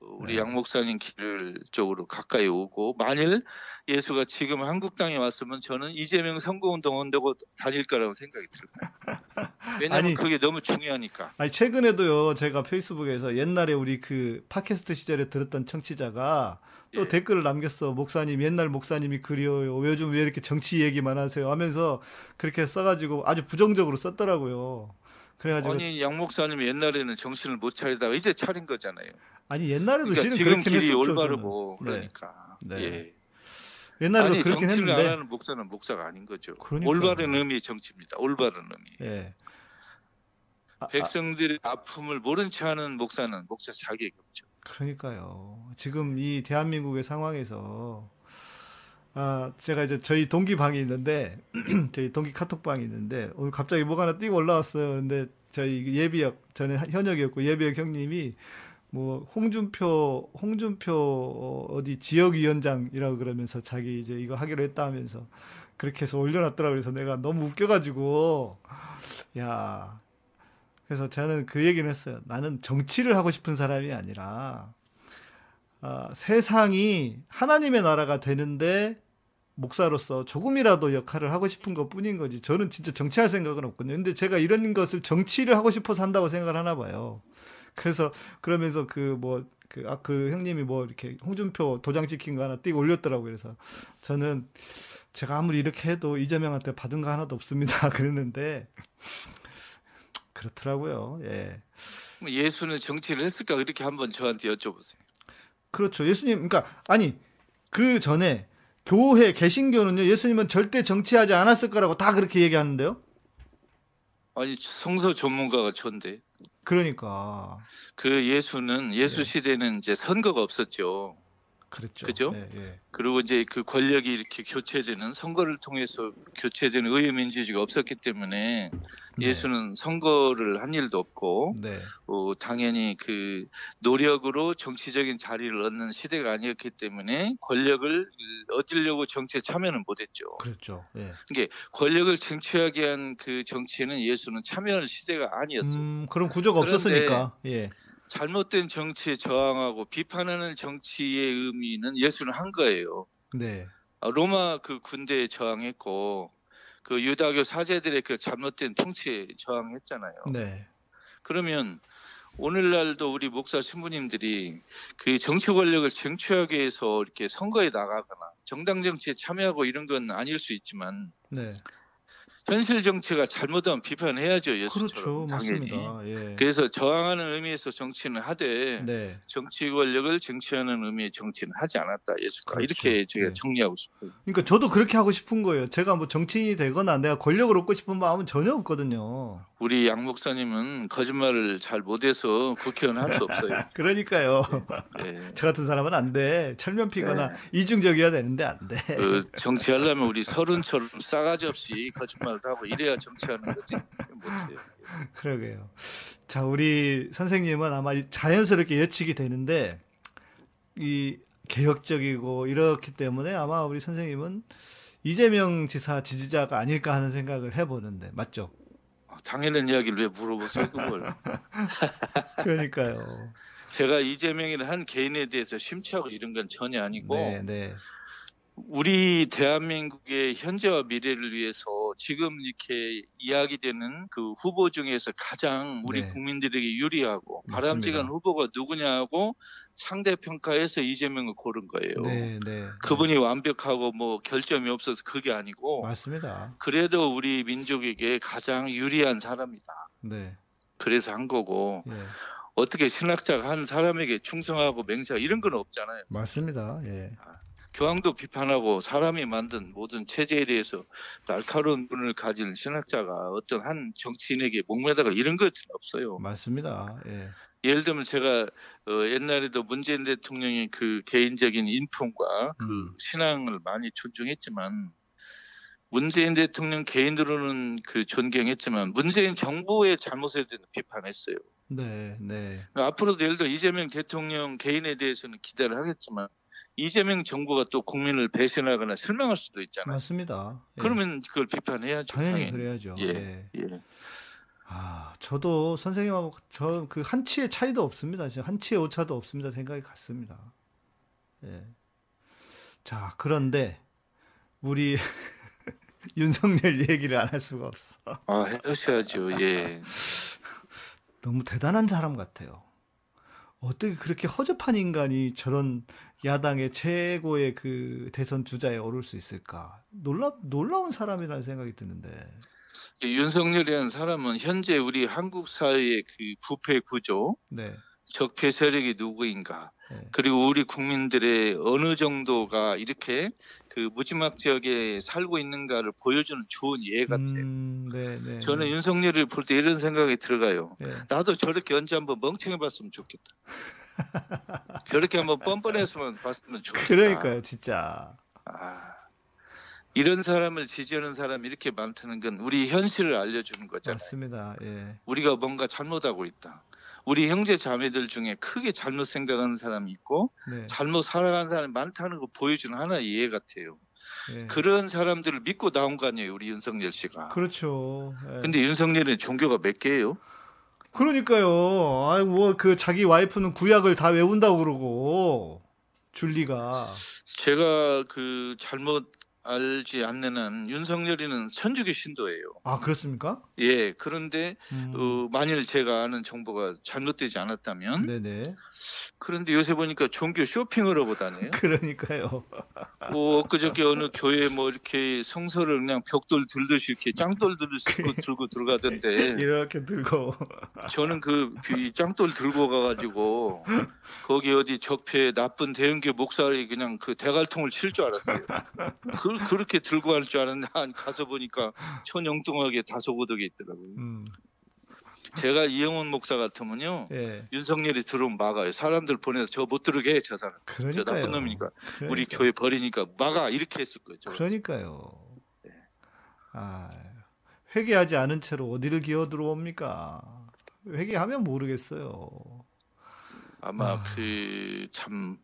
우리 네. 양 목사님 길 쪽으로 가까이 오고 만일 예수가 지금 한국 땅에 왔으면 저는 이재명 선거운동 한다고 다닐 거라고 생각이 들어요. 왜냐하면 아니, 그게 너무 중요하니까. 아니 최근에도요 제가 페이스북에서 옛날에 우리 그 팟캐스트 시절에 들었던 청취자가 또 예. 댓글을 남겼어. 목사님 옛날 목사님이 그리워요. 요즘 왜 이렇게 정치 얘기만 하세요 하면서 그렇게 써가지고 아주 부정적으로 썼더라고요. 그래가지고 아니 양 목사님이 옛날에는 정신을 못 차리다가 이제 차린 거잖아요. 아니 옛날에도 그러니까 실은 지금 길이 올바르고 저는. 그러니까. 네. 네. 예. 옛날에도 아니, 그렇긴 정치를 했는데 안 하는 목사는 목사가 아닌 거죠. 그러니까. 올바른 의미의 정치입니다. 올바른 의미. 예. 백성들의 아픔을 모른 채 하는 목사는 목사 자격이 없죠. 그러니까요. 지금 이 대한민국의 상황에서 제가 이제 저희 동기 방이 있는데 저희 동기 카톡 방이 있는데 오늘 갑자기 뭐가 하나 띄고 올라왔어요. 근데 저희 예비역 저는 현역이었고 예비역 형님이 뭐 홍준표 어디 지역위원장이라고 그러면서 자기 이제 이거 하기로 했다 하면서 그렇게 해서 올려놨더라고. 그래서 내가 너무 웃겨가지고 야. 그래서 저는 그 얘기를 했어요. 나는 정치를 하고 싶은 사람이 아니라 세상이 하나님의 나라가 되는데 목사로서 조금이라도 역할을 하고 싶은 것뿐인 거지. 저는 진짜 정치할 생각은 없거든요. 근데 제가 이런 것을 정치를 하고 싶어서 한다고 생각을 하나 봐요. 그래서 그러면서 그 형님이 뭐 이렇게 홍준표 도장 찍힌 거 하나 띄고 올렸더라고요. 그래서 저는 제가 아무리 이렇게 해도 이재명한테 받은 거 하나도 없습니다. 그랬는데 그렇더라고요. 예. 예수는 정치를 했을까? 이렇게 한번 저한테 여쭤보세요. 그렇죠. 예수님, 그러니까 아니 그 전에 교회 개신교는요. 예수님은 절대 정치하지 않았을 거라고 다 그렇게 얘기하는데요. 아니 성서 전문가가 전데. 그러니까. 그 예수는 예수 시대는 이제 선거가 없었죠. 그렇죠. 그죠? 예, 예. 그리고 이제 그 권력이 이렇게 교체되는 선거를 통해서 교체되는 의회민주주의가 없었기 때문에 네. 예수는 선거를 한 일도 없고 네. 당연히 그 노력으로 정치적인 자리를 얻는 시대가 아니었기 때문에 권력을 얻으려고 정치에 참여는 못했죠. 그렇죠. 예. 그러니까 권력을 쟁취하게 한 그 정치에는 예수는 참여할 시대가 아니었어요. 그런 구조가 없었으니까. 예. 잘못된 정치에 저항하고 비판하는 정치의 의미는 예수는 한 거예요. 네. 로마 그 군대에 저항했고 그 유다교 사제들의 그 잘못된 통치에 저항했잖아요. 네. 그러면 오늘날도 우리 목사 신부님들이 그 정치 권력을 쟁취하기 위해서 이렇게 선거에 나가거나 정당 정치에 참여하고 이런 건 아닐 수 있지만 네. 현실 정치가 잘못하면 비판해야죠. 예수처럼. 그렇죠. 당연히. 맞습니다. 예. 그래서 저항하는 의미에서 정치는 하되 네. 정치 권력을 쟁취하는 의미의 정치는 하지 않았다. 예수가. 그렇죠. 이렇게 제가 네. 정리하고 싶어요. 그러니까 저도 그렇게 하고 싶은 거예요. 제가 뭐 정치인이 되거나 내가 권력을 얻고 싶은 마음은 전혀 없거든요. 우리 양 목사님은 거짓말을 잘 못해서 국회의원 할 수 없어요. 그러니까요. 네. 저 같은 사람은 안 돼. 철면피거나 네. 이중적이어야 되는데 안 돼. 정치하려면 우리 서른처럼 싸가지 없이 거짓말 하고 이래야 정치하는 거지. 못해요. 그러게요. 자, 우리 선생님은 아마 자연스럽게 예측이 되는데 이 개혁적이고 이렇기 때문에 아마 우리 선생님은 이재명 지사 지지자가 아닐까 하는 생각을 해보는데 맞죠? 당연한 이야기를 왜 물어보세요 그걸? 그러니까요. 제가 이재명이라는 한 개인에 대해서 심취하고 이런 건 전혀 아니고. 네, 네. 우리 대한민국의 현재와 미래를 위해서 지금 이렇게 이야기되는 그 후보 중에서 가장 우리 네. 국민들에게 유리하고 맞습니다. 바람직한 후보가 누구냐고 상대평가해서 이재명을 고른 거예요. 네, 네, 그분이 네. 완벽하고 뭐 결점이 없어서 그게 아니고 맞습니다. 그래도 우리 민족에게 가장 유리한 사람이다. 네. 그래서 한 거고 네. 어떻게 신학자가 한 사람에게 충성하고 맹세하고 이런 건 없잖아요. 맞습니다. 예. 교황도 비판하고 사람이 만든 모든 체제에 대해서 날카로운 눈을 가진 신학자가 어떤 한 정치인에게 목매다가 이런 것은 없어요. 맞습니다. 예. 예를 들면 제가 옛날에도 문재인 대통령의 그 개인적인 인품과 그 신앙을 많이 존중했지만 문재인 대통령 개인으로는 그 존경했지만 문재인 정부의 잘못에 대해서 비판했어요. 네, 네. 앞으로도 예를 들어 이재명 대통령 개인에 대해서는 기대를 하겠지만 이재명 정부가 또 국민을 배신하거나 실망할 수도 있잖아요. 맞습니다. 예. 그러면 그걸 비판해야죠. 당연히 그래야죠. 예. 예. 예. 저도 선생님하고 저 그 한치의 차이도 없습니다. 한치의 오차도 없습니다. 생각이 같습니다. 예. 자, 그런데 우리 윤석열 얘기를 안 할 수가 없어. 해주셔야죠. 예. 너무 대단한 사람 같아요. 어떻게 그렇게 허접한 인간이 저런 야당의 최고의 그 대선 주자에 오를 수 있을까? 놀라운 사람이라는 생각이 드는데. 윤석열이라는 사람은 현재 우리 한국 사회의 그 부패 구조, 네. 적폐 세력이 누구인가, 네. 그리고 우리 국민들의 어느 정도가 이렇게 그 무지막 지역에 살고 있는가를 보여주는 좋은 예 같아요. 네, 저는 윤석열을 볼 때 이런 생각이 들어가요. 네. 나도 저렇게 언제 한번 멍청해봤으면 좋겠다. 저렇게 한번 뻔뻔했으면 봤으면 좋겠다. 그러니까요, 진짜. 이런 사람을 지지하는 사람이 이렇게 많다는 건 우리 현실을 알려주는 거잖아요. 맞습니다. 예. 우리가 뭔가 잘못하고 있다. 우리 형제 자매들 중에 크게 잘못 생각하는 사람이 있고 네. 잘못 살아가는 사람이 많다는 거 보여주는 하나의 예 같아요. 예. 그런 사람들을 믿고 나온 거 아니에요, 우리 윤석열 씨가. 그렇죠. 그런데 예. 윤석열은 종교가 몇 개예요? 그러니까요. 아이 뭐 그 자기 와이프는 구약을 다 외운다고 그러고 줄리가. 제가 그 잘못 알지 않는 한 윤석열이는 천주교 신도예요. 아 그렇습니까? 예. 그런데 만일 제가 아는 정보가 잘못되지 않았다면. 네네. 그런데 요새 보니까 종교 쇼핑을 하고 다녀요. 그러니까요. 엊그저께 어느 교회 뭐 이렇게 성서를 그냥 벽돌 들듯이 이렇게 짱돌 들듯이 들고 들어가던데. 이렇게 들고. 저는 그 짱돌 들고 가가지고 거기 어디 적폐 나쁜 대형교 목사리 그냥 그 대갈통을 칠 줄 알았어요. 그렇게 들고 갈 줄 알았는데 가서 보니까 천영뚱하게 다소고덕에 있더라고요. 제가 이영훈 목사 같으면요 예. 윤석열이 들어오면 막아요. 사람들 보내서 저 못 들어게 해, 저 사람. 그러니까요. 저 나쁜 놈이니까 그러니까요. 우리 교회 버리니까 막아 이렇게 했을 거죠. 그러니까요. 네. 아, 회개하지 않은 채로 어디를 기어 들어옵니까? 회개하면 모르겠어요. 아마 그 참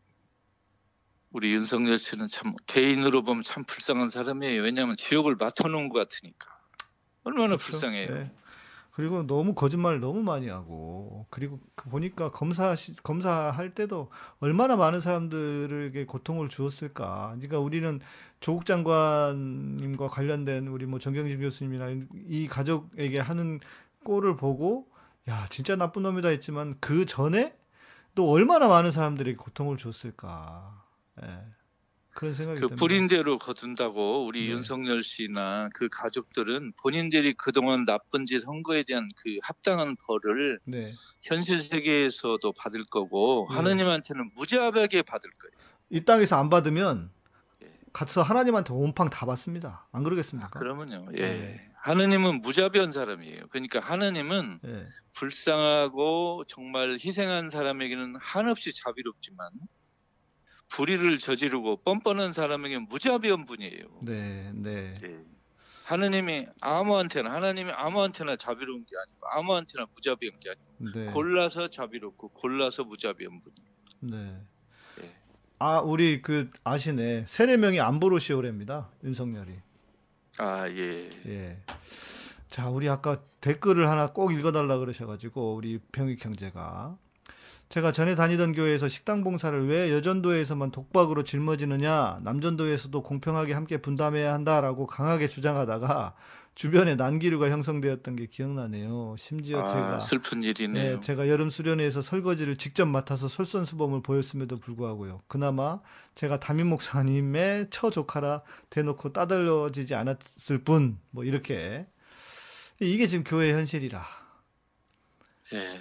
우리 윤석열 씨는 참 개인으로 보면 참 불쌍한 사람이에요. 왜냐하면 지옥을 맡아놓은 것 같으니까 얼마나 그렇죠? 불쌍해요. 네. 그리고 너무 거짓말을 너무 많이 하고 그리고 보니까 검사할 때도 얼마나 많은 사람들에게 고통을 주었을까. 그러니까 우리는 조국 장관님과 관련된 우리 뭐 정경심 교수님이나 이 가족에게 하는 꼴을 보고 야 진짜 나쁜 놈이다 했지만 그 전에 또 얼마나 많은 사람들에게 고통을 줬을까. 예. 그런 생각이 그 불인대로 거둔다고 우리 네. 윤석열 씨나 그 가족들은 본인들이 그동안 나쁜 짓 한 거에 대한 그 합당한 벌을 네. 현실 세계에서도 받을 거고 네. 하나님한테는 무자비하게 받을 거예요. 이 땅에서 안 받으면 가서 하나님한테 온팡 다 받습니다. 안 그러겠습니까? 그러면요. 예. 네. 하나님은 무자비한 사람이에요. 그러니까 하나님은 네. 불쌍하고 정말 희생한 사람에게는 한없이 자비롭지만 불의를 저지르고 뻔뻔한 사람에게 무자비한 분이에요. 네, 네. 네. 하나님이 아무한테나 자비로운 게 아니고 아무한테나 무자비한 게 아니고 네. 골라서 자비롭고 골라서 무자비한 분이에요. 네. 네. 아, 우리 그 아시네. 세례명이 안보로시오래입니다. 윤석열이. 아, 예. 예. 자, 우리 아까 댓글을 하나 꼭 읽어달라 그러셔가지고 우리 병익 형제가. 제가 전에 다니던 교회에서 식당 봉사를 왜 여전도에서만 독박으로 짊어지느냐, 남전도에서도 공평하게 함께 분담해야 한다라고 강하게 주장하다가 주변에 난기류가 형성되었던 게 기억나네요. 심지어 제가 슬픈 일이네요. 네, 제가 여름 수련회에서 설거지를 직접 맡아서 솔선수범을 보였음에도 불구하고요. 그나마 제가 담임 목사님의 처조카라 대놓고 따돌려지지 않았을 뿐, 뭐 이렇게 이게 지금 교회 현실이라. 예.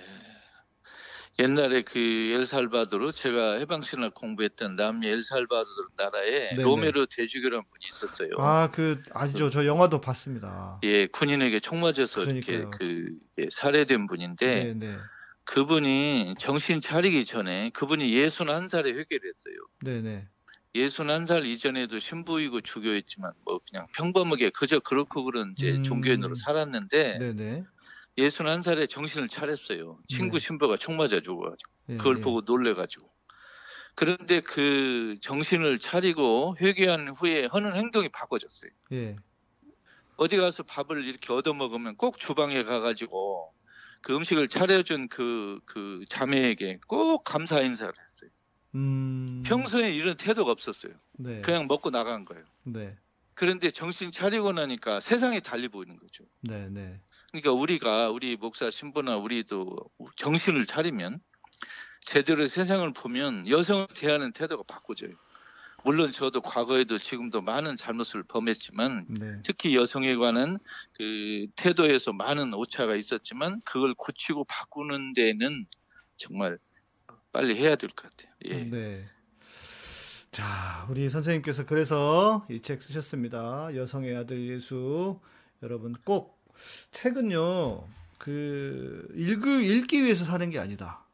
옛날에 그 엘살바도르 제가 해방신학 공부했던 남미 엘살바도르 나라에 네네. 로메로 대주교라는 분이 있었어요. 아, 그 아시죠? 저 영화도 봤습니다. 예, 군인에게 총 맞아서 그러니까요. 이렇게 그 살해된 분인데 네네. 그분이 정신 차리기 전에 그분이 61살에 회개를 했어요. 네네. 61살 이전에도 신부이고 주교였지만 뭐 그냥 평범하게 그저 그렇고 그런 이제 종교인으로 살았는데. 네네. 61살에 정신을 차렸어요. 친구 신부가 총 맞아 죽어가지고 그걸 보고 놀래가지고. 그런데 그 정신을 차리고 회개한 후에 하는 행동이 바꿔졌어요. 예. 어디 가서 밥을 이렇게 얻어먹으면 꼭 주방에 가가지고 그 음식을 차려준 그 자매에게 꼭 감사 인사를 했어요. 평소에 이런 태도가 없었어요. 네. 그냥 먹고 나간 거예요. 네. 그런데 정신 차리고 나니까 세상이 달리 보이는 거죠. 네, 네. 그러니까 우리가 우리 목사 신부나 우리도 정신을 차리면 제대로 세상을 보면 여성을 대하는 태도가 바꿔져요. 물론 저도 과거에도 지금도 많은 잘못을 범했지만 네. 특히 여성에 관한 그 태도에서 많은 오차가 있었지만 그걸 고치고 바꾸는 데는 정말 빨리 해야 될 것 같아요. 예. 네. 자, 우리 선생님께서 그래서 이 책 쓰셨습니다. 여성의 아들 예수. 여러분 꼭 책은요. 그 읽기 위해서 사는 게 아니다.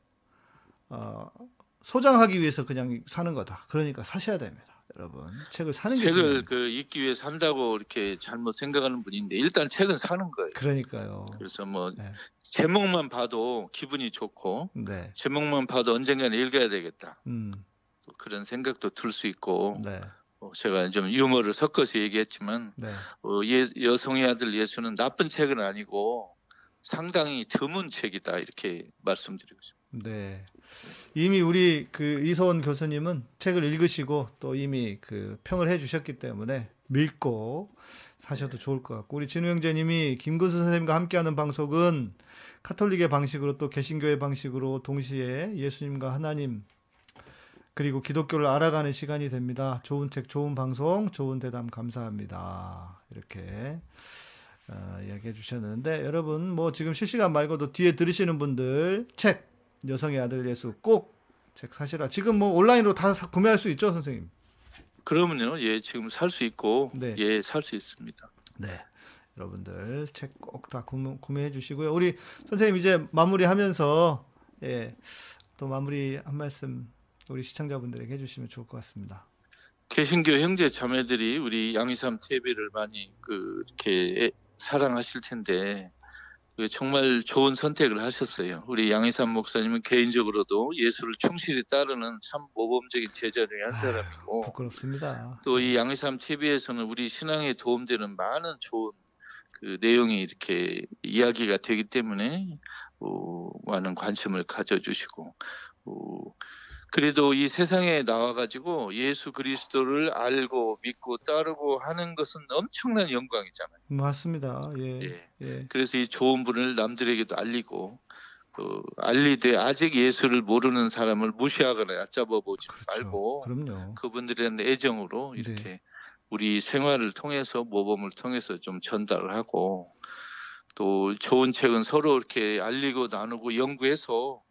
소장하기 위해서 그냥 사는 거다. 그러니까 사셔야 됩니다. 여러분 책을 사는 게 중요해요. 책을 그 읽기 위해 산다고 이렇게 잘못 생각하는 분인데 일단 책은 사는 거예요. 그러니까요. 그래서 뭐 네. 제목만 봐도 기분이 좋고 네. 제목만 봐도 언젠가는 읽어야 되겠다. 그런 생각도 들 수 있고 네. 제가 좀 유머를 섞어서 얘기했지만 네. 여성의 아들 예수는 나쁜 책은 아니고 상당히 드문 책이다 이렇게 말씀드리고 싶습니다. 네, 이미 우리 그 이서원 교수님은 책을 읽으시고 또 이미 그 평을 해주셨기 때문에 믿고 사셔도 좋을 것 같고 우리 진우 형제님이 김근수 선생님과 함께하는 방송은 카톨릭의 방식으로 또 개신교의 방식으로 동시에 예수님과 하나님 그리고 기독교를 알아가는 시간이 됩니다. 좋은 책, 좋은 방송, 좋은 대담 감사합니다. 이렇게 이야기해 주셨는데 여러분 뭐 지금 실시간 말고도 뒤에 들으시는 분들 책 여성의 아들 예수 꼭 책 사시라. 지금 뭐 온라인으로 다 구매할 수 있죠, 선생님? 그러면요, 예, 지금 살 수 있고, 네. 예, 살 수 있습니다. 네, 여러분들 책 꼭 다 구매해 주시고요. 우리 선생님 이제 마무리하면서 예, 또 마무리 한 말씀 우리 시청자분들에게 해주시면 좋을 것 같습니다. 개신교 형제 자매들이 우리 양의삼 TV를 많이 이렇게 사랑하실 텐데. 정말 좋은 선택을 하셨어요. 우리 양의삼 목사님은 개인적으로도 예수를 충실히 따르는 참 모범적인 제자 중에 한 사람이고 부끄럽습니다. 또 이 양의삼 TV에서는 우리 신앙에 도움되는 많은 좋은 그 내용이 이렇게 이야기가 되기 때문에 많은 관심을 가져주시고 그래도 이 세상에 나와가지고 예수 그리스도를 알고 믿고 따르고 하는 것은 엄청난 영광이잖아요. 맞습니다. 예. 예. 예. 그래서 이 좋은 분을 남들에게도 알리고 알리되 아직 예수를 모르는 사람을 무시하거나 얕잡아보지 그렇죠. 말고 그럼요. 그분들에 대한 애정으로 이렇게 네. 우리 생활을 통해서 모범을 통해서 좀 전달을 하고 또 좋은 책은 서로 이렇게 알리고 나누고 연구해서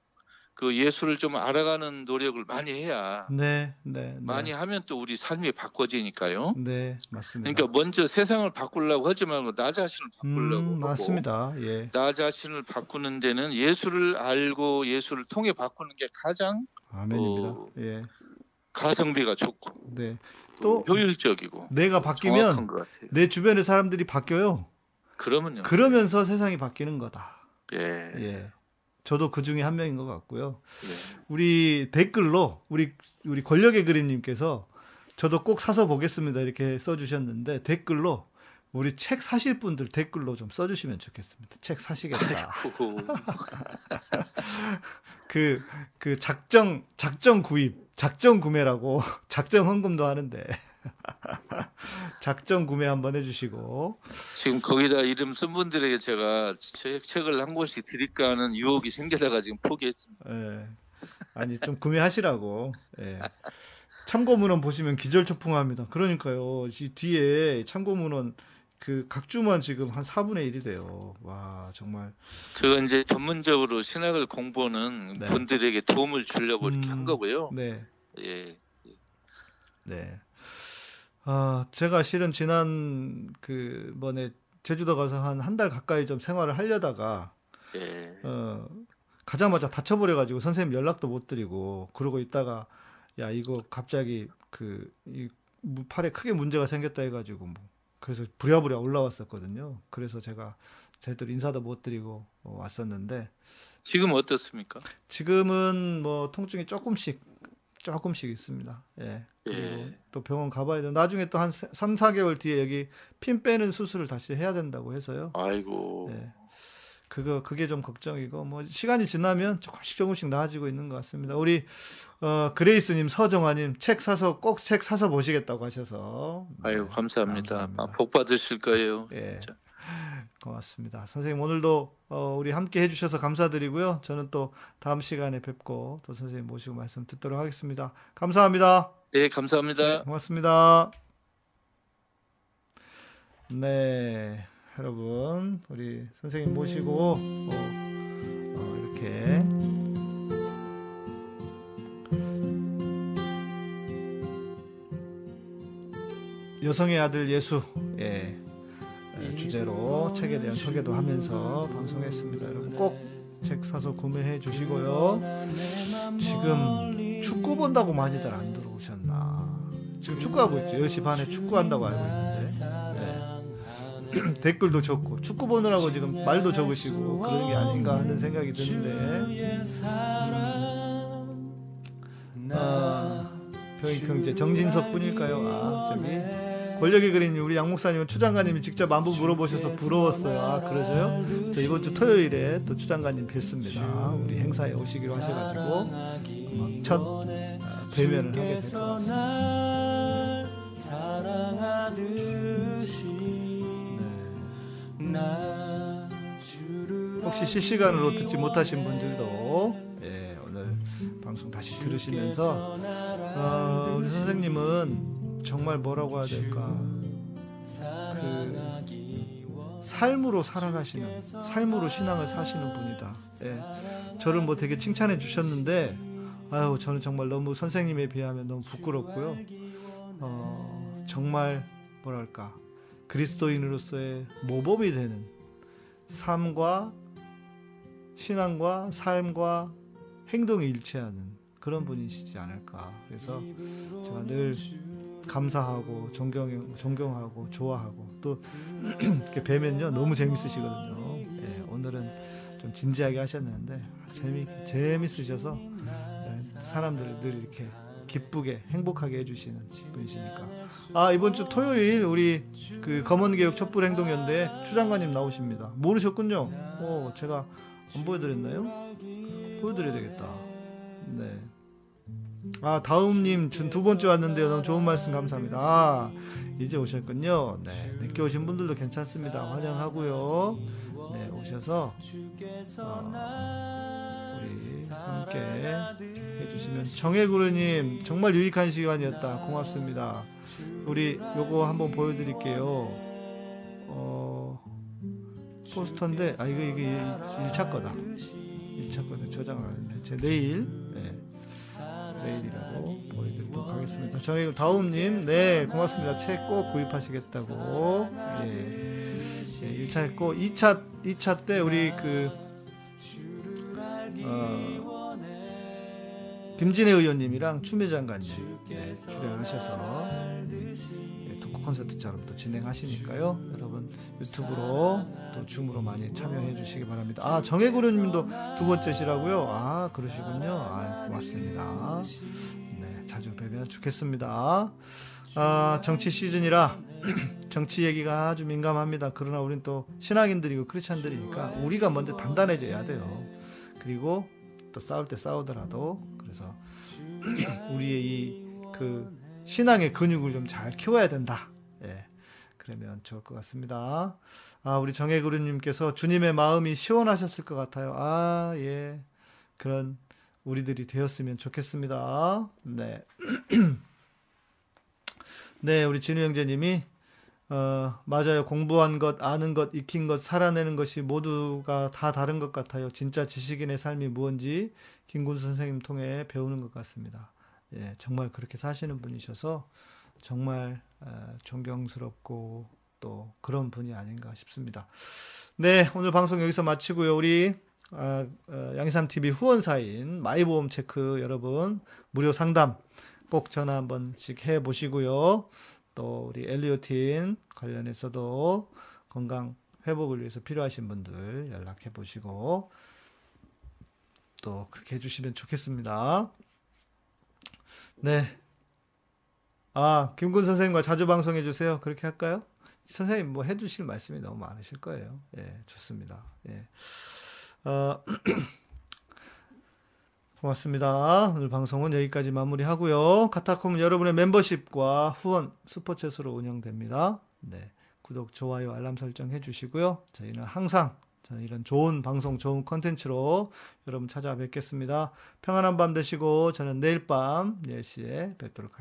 그 예수를 좀 알아가는 노력을 많이 해야 네. 많이 하면 또 우리 삶이 바꿔지니까요. 네, 맞습니다. 그러니까 먼저 세상을 바꾸려고 하지 말고 나 자신을 바꾸려고 하고 맞습니다. 예. 나 자신을 바꾸는 데는 예수를 알고 예수를 통해 바꾸는 게 가장 아멘입니다. 예. 가성비가 좋고 네. 또 효율적이고 내가 바뀌면 내 주변의 사람들이 바뀌어요. 그러면요. 그러면서 세상이 바뀌는 거다. 예. 예. 저도 그 중에 한 명인 것 같고요. 네. 우리 댓글로 우리 권력의 그림님께서 저도 꼭 사서 보겠습니다. 이렇게 써주셨는데 댓글로 우리 책 사실 분들 댓글로 좀 써주시면 좋겠습니다. 책 사시겠다. 그 작정 구입, 작정 구매라고 작정 헌금도 하는데. 작정 구매 한번 해주시고 지금 거기다 이름 쓴 분들에게 제가 책을 한 권씩 드릴까 하는 유혹이 생겨다가 지금 포기했습니다. 예. 아니 좀 구매하시라고. 예. 참고문헌 보시면 기절초풍합니다. 그러니까요. 이 뒤에 참고문헌 그 각주만 지금 한 4분의 1이 돼요. 와 정말. 그건 이제 전문적으로 신학을 공부하는 네. 분들에게 도움을 주려고 이렇게 한 거고요. 네. 예. 네. 아, 제가 실은 지난 그 번에 제주도 가서 한 달 가까이 좀 생활을 하려다가 예. 가자마자 다쳐버려가지고 선생님 연락도 못 드리고 그러고 있다가 야 이거 갑자기 이 팔에 크게 문제가 생겼다 해가지고 뭐 그래서 부랴부랴 올라왔었거든요. 그래서 제가 제대로 인사도 못 드리고 왔었는데 지금 어떻습니까? 지금은 뭐 통증이 조금씩 있습니다. 예. 예. 또 병원 가봐야 돼요. 나중에 또 한 3, 4개월 뒤에 여기 핀 빼는 수술을 다시 해야 된다고 해서요. 아이고. 예. 그게 좀 걱정이고 뭐 시간이 지나면 조금씩 나아지고 있는 것 같습니다. 우리 그레이스님, 서정화님 책 사서 꼭 책 사서 보시겠다고 하셔서. 네. 아이고 감사합니다. 아, 복 받으실 거예요. 예. 진짜. 고맙습니다. 선생님 오늘도 우리 함께 해주셔서 감사드리고요. 저는 또 다음 시간에 뵙고 또 선생님 모시고 말씀 듣도록 하겠습니다. 감사합니다. 예, 감사합니다. 네, 고맙습니다. 네, 여러분 우리 선생님 모시고 이렇게 여성의 아들 예수 주제로 책에 대한 소개도 하면서 방송했습니다. 여러분 꼭 책 사서 구매해 주시고요. 지금 축구 본다고 많이들 안 들어오셨나? 지금 축구하고 있죠. 10시 반에 축구한다고 알고 있는데 댓글도 적고 축구 보느라고 지금 말도 적으시고 그런 게 아닌가 하는 생각이 드는데 표인평제 정진석 뿐일까요? 저기 권력의 그린 우리 양 목사님은 추 장관님이 직접 안부 물어보셔서 부러웠어요. 그러세요? 저 이번 주 토요일에 또 추 장관님 뵀습니다. 우리 행사에 오시기로 하셔가지고 첫 대면을 하게 될 것 같습니다. 혹시 실시간으로 듣지 못하신 분들도 오늘 방송 다시 들으시면서 우리 선생님은 정말 뭐라고 해야 될까, 삶으로 살아가시는, 삶으로 신앙을 사시는 분이다. 저를 뭐 되게 칭찬해 주셨는데 저는 정말 너무 선생님에 비하면 너무 부끄럽고요. 정말 뭐랄까 그리스도인으로서의 모범이 되는 삶과 신앙과 삶과 행동이 일치하는 그런 분이시지 않을까. 그래서 제가 늘 감사하고 존경하고 좋아하고 또 이렇게 뵈면요 너무 재밌으시거든요. 오늘은 좀 진지하게 하셨는데 재밌으셔서 사람들을 늘 이렇게 기쁘게 행복하게 해주시는 분이시니까. 이번 주 토요일 우리 그 검언개혁 촛불행동연대 추 장관님 나오십니다. 모르셨군요. 제가 안 보여드렸나요? 보여드려야 되겠다. 네. 다음님 두 번째 왔는데요. 너무 좋은 말씀 감사합니다. 이제 오셨군요. 네, 늦게 오신 분들도 괜찮습니다. 환영하고요. 네, 오셔서 우리 함께 해주시면. 정혜구르님 정말 유익한 시간이었다. 고맙습니다. 우리 요거 한번 보여드릴게요. 포스터인데 이게 1차 거다. 1차 거는 저장을 하는데 제 내일 내일이라고 보여드리도록 하겠습니다. 저희 다음님, 네, 고맙습니다. 책 꼭 구입하시겠다고. 1차 했고, 2차 때 우리 김진애 의원님이랑 추미애 장관님 출연하셔서 토크 콘서트처럼 또 진행하시니까요. 여러분 유튜브로 또 줌으로 많이 참여해 주시기 바랍니다. 정혜구루님도 두 번째시라고요? 그러시군요. 고맙습니다. 네, 자주 뵈면 좋겠습니다. 정치 시즌이라 정치 얘기가 아주 민감합니다. 그러나 우린 또 신학인들이고 크리스찬들이니까 우리가 먼저 단단해져야 돼요. 그리고 또 싸울 때 싸우더라도 그래서 우리의 신앙의 근육을 좀 잘 키워야 된다. 그러면 좋을 것 같습니다. 우리 정혜구루님께서 주님의 마음이 시원하셨을 것 같아요. 그런 우리들이 되었으면 좋겠습니다. 네. 네, 우리 진우 형제님이 맞아요. 공부한 것, 아는 것, 익힌 것, 살아내는 것이 모두가 다 다른 것 같아요. 진짜 지식인의 삶이 무언지 김근수 선생님 통해 배우는 것 같습니다. 정말 그렇게 사시는 분이셔서 정말 존경스럽고 또 그런 분이 아닌가 싶습니다. 네, 오늘 방송 여기서 마치고요. 우리 양의삼TV 후원사인 마이보험체크 여러분 무료 상담 꼭 전화 한 번씩 해보시고요. 또 우리 엘리오틴 관련해서도 건강 회복을 위해서 필요하신 분들 연락해 보시고 또 그렇게 해주시면 좋겠습니다. 네, 김근 선생님과 자주 방송해 주세요. 그렇게 할까요? 선생님 뭐 해주실 말씀이 너무 많으실 거예요. 좋습니다. 고맙습니다. 오늘 방송은 여기까지 마무리하고요. 카타콤은 여러분의 멤버십과 후원, 슈퍼챗으로 운영됩니다. 네, 구독, 좋아요, 알람 설정 해주시고요. 저희는 항상 이런 좋은 방송, 좋은 컨텐츠로 여러분 찾아뵙겠습니다. 평안한 밤 되시고 저는 내일 밤 10시에 뵙도록 하겠습니다.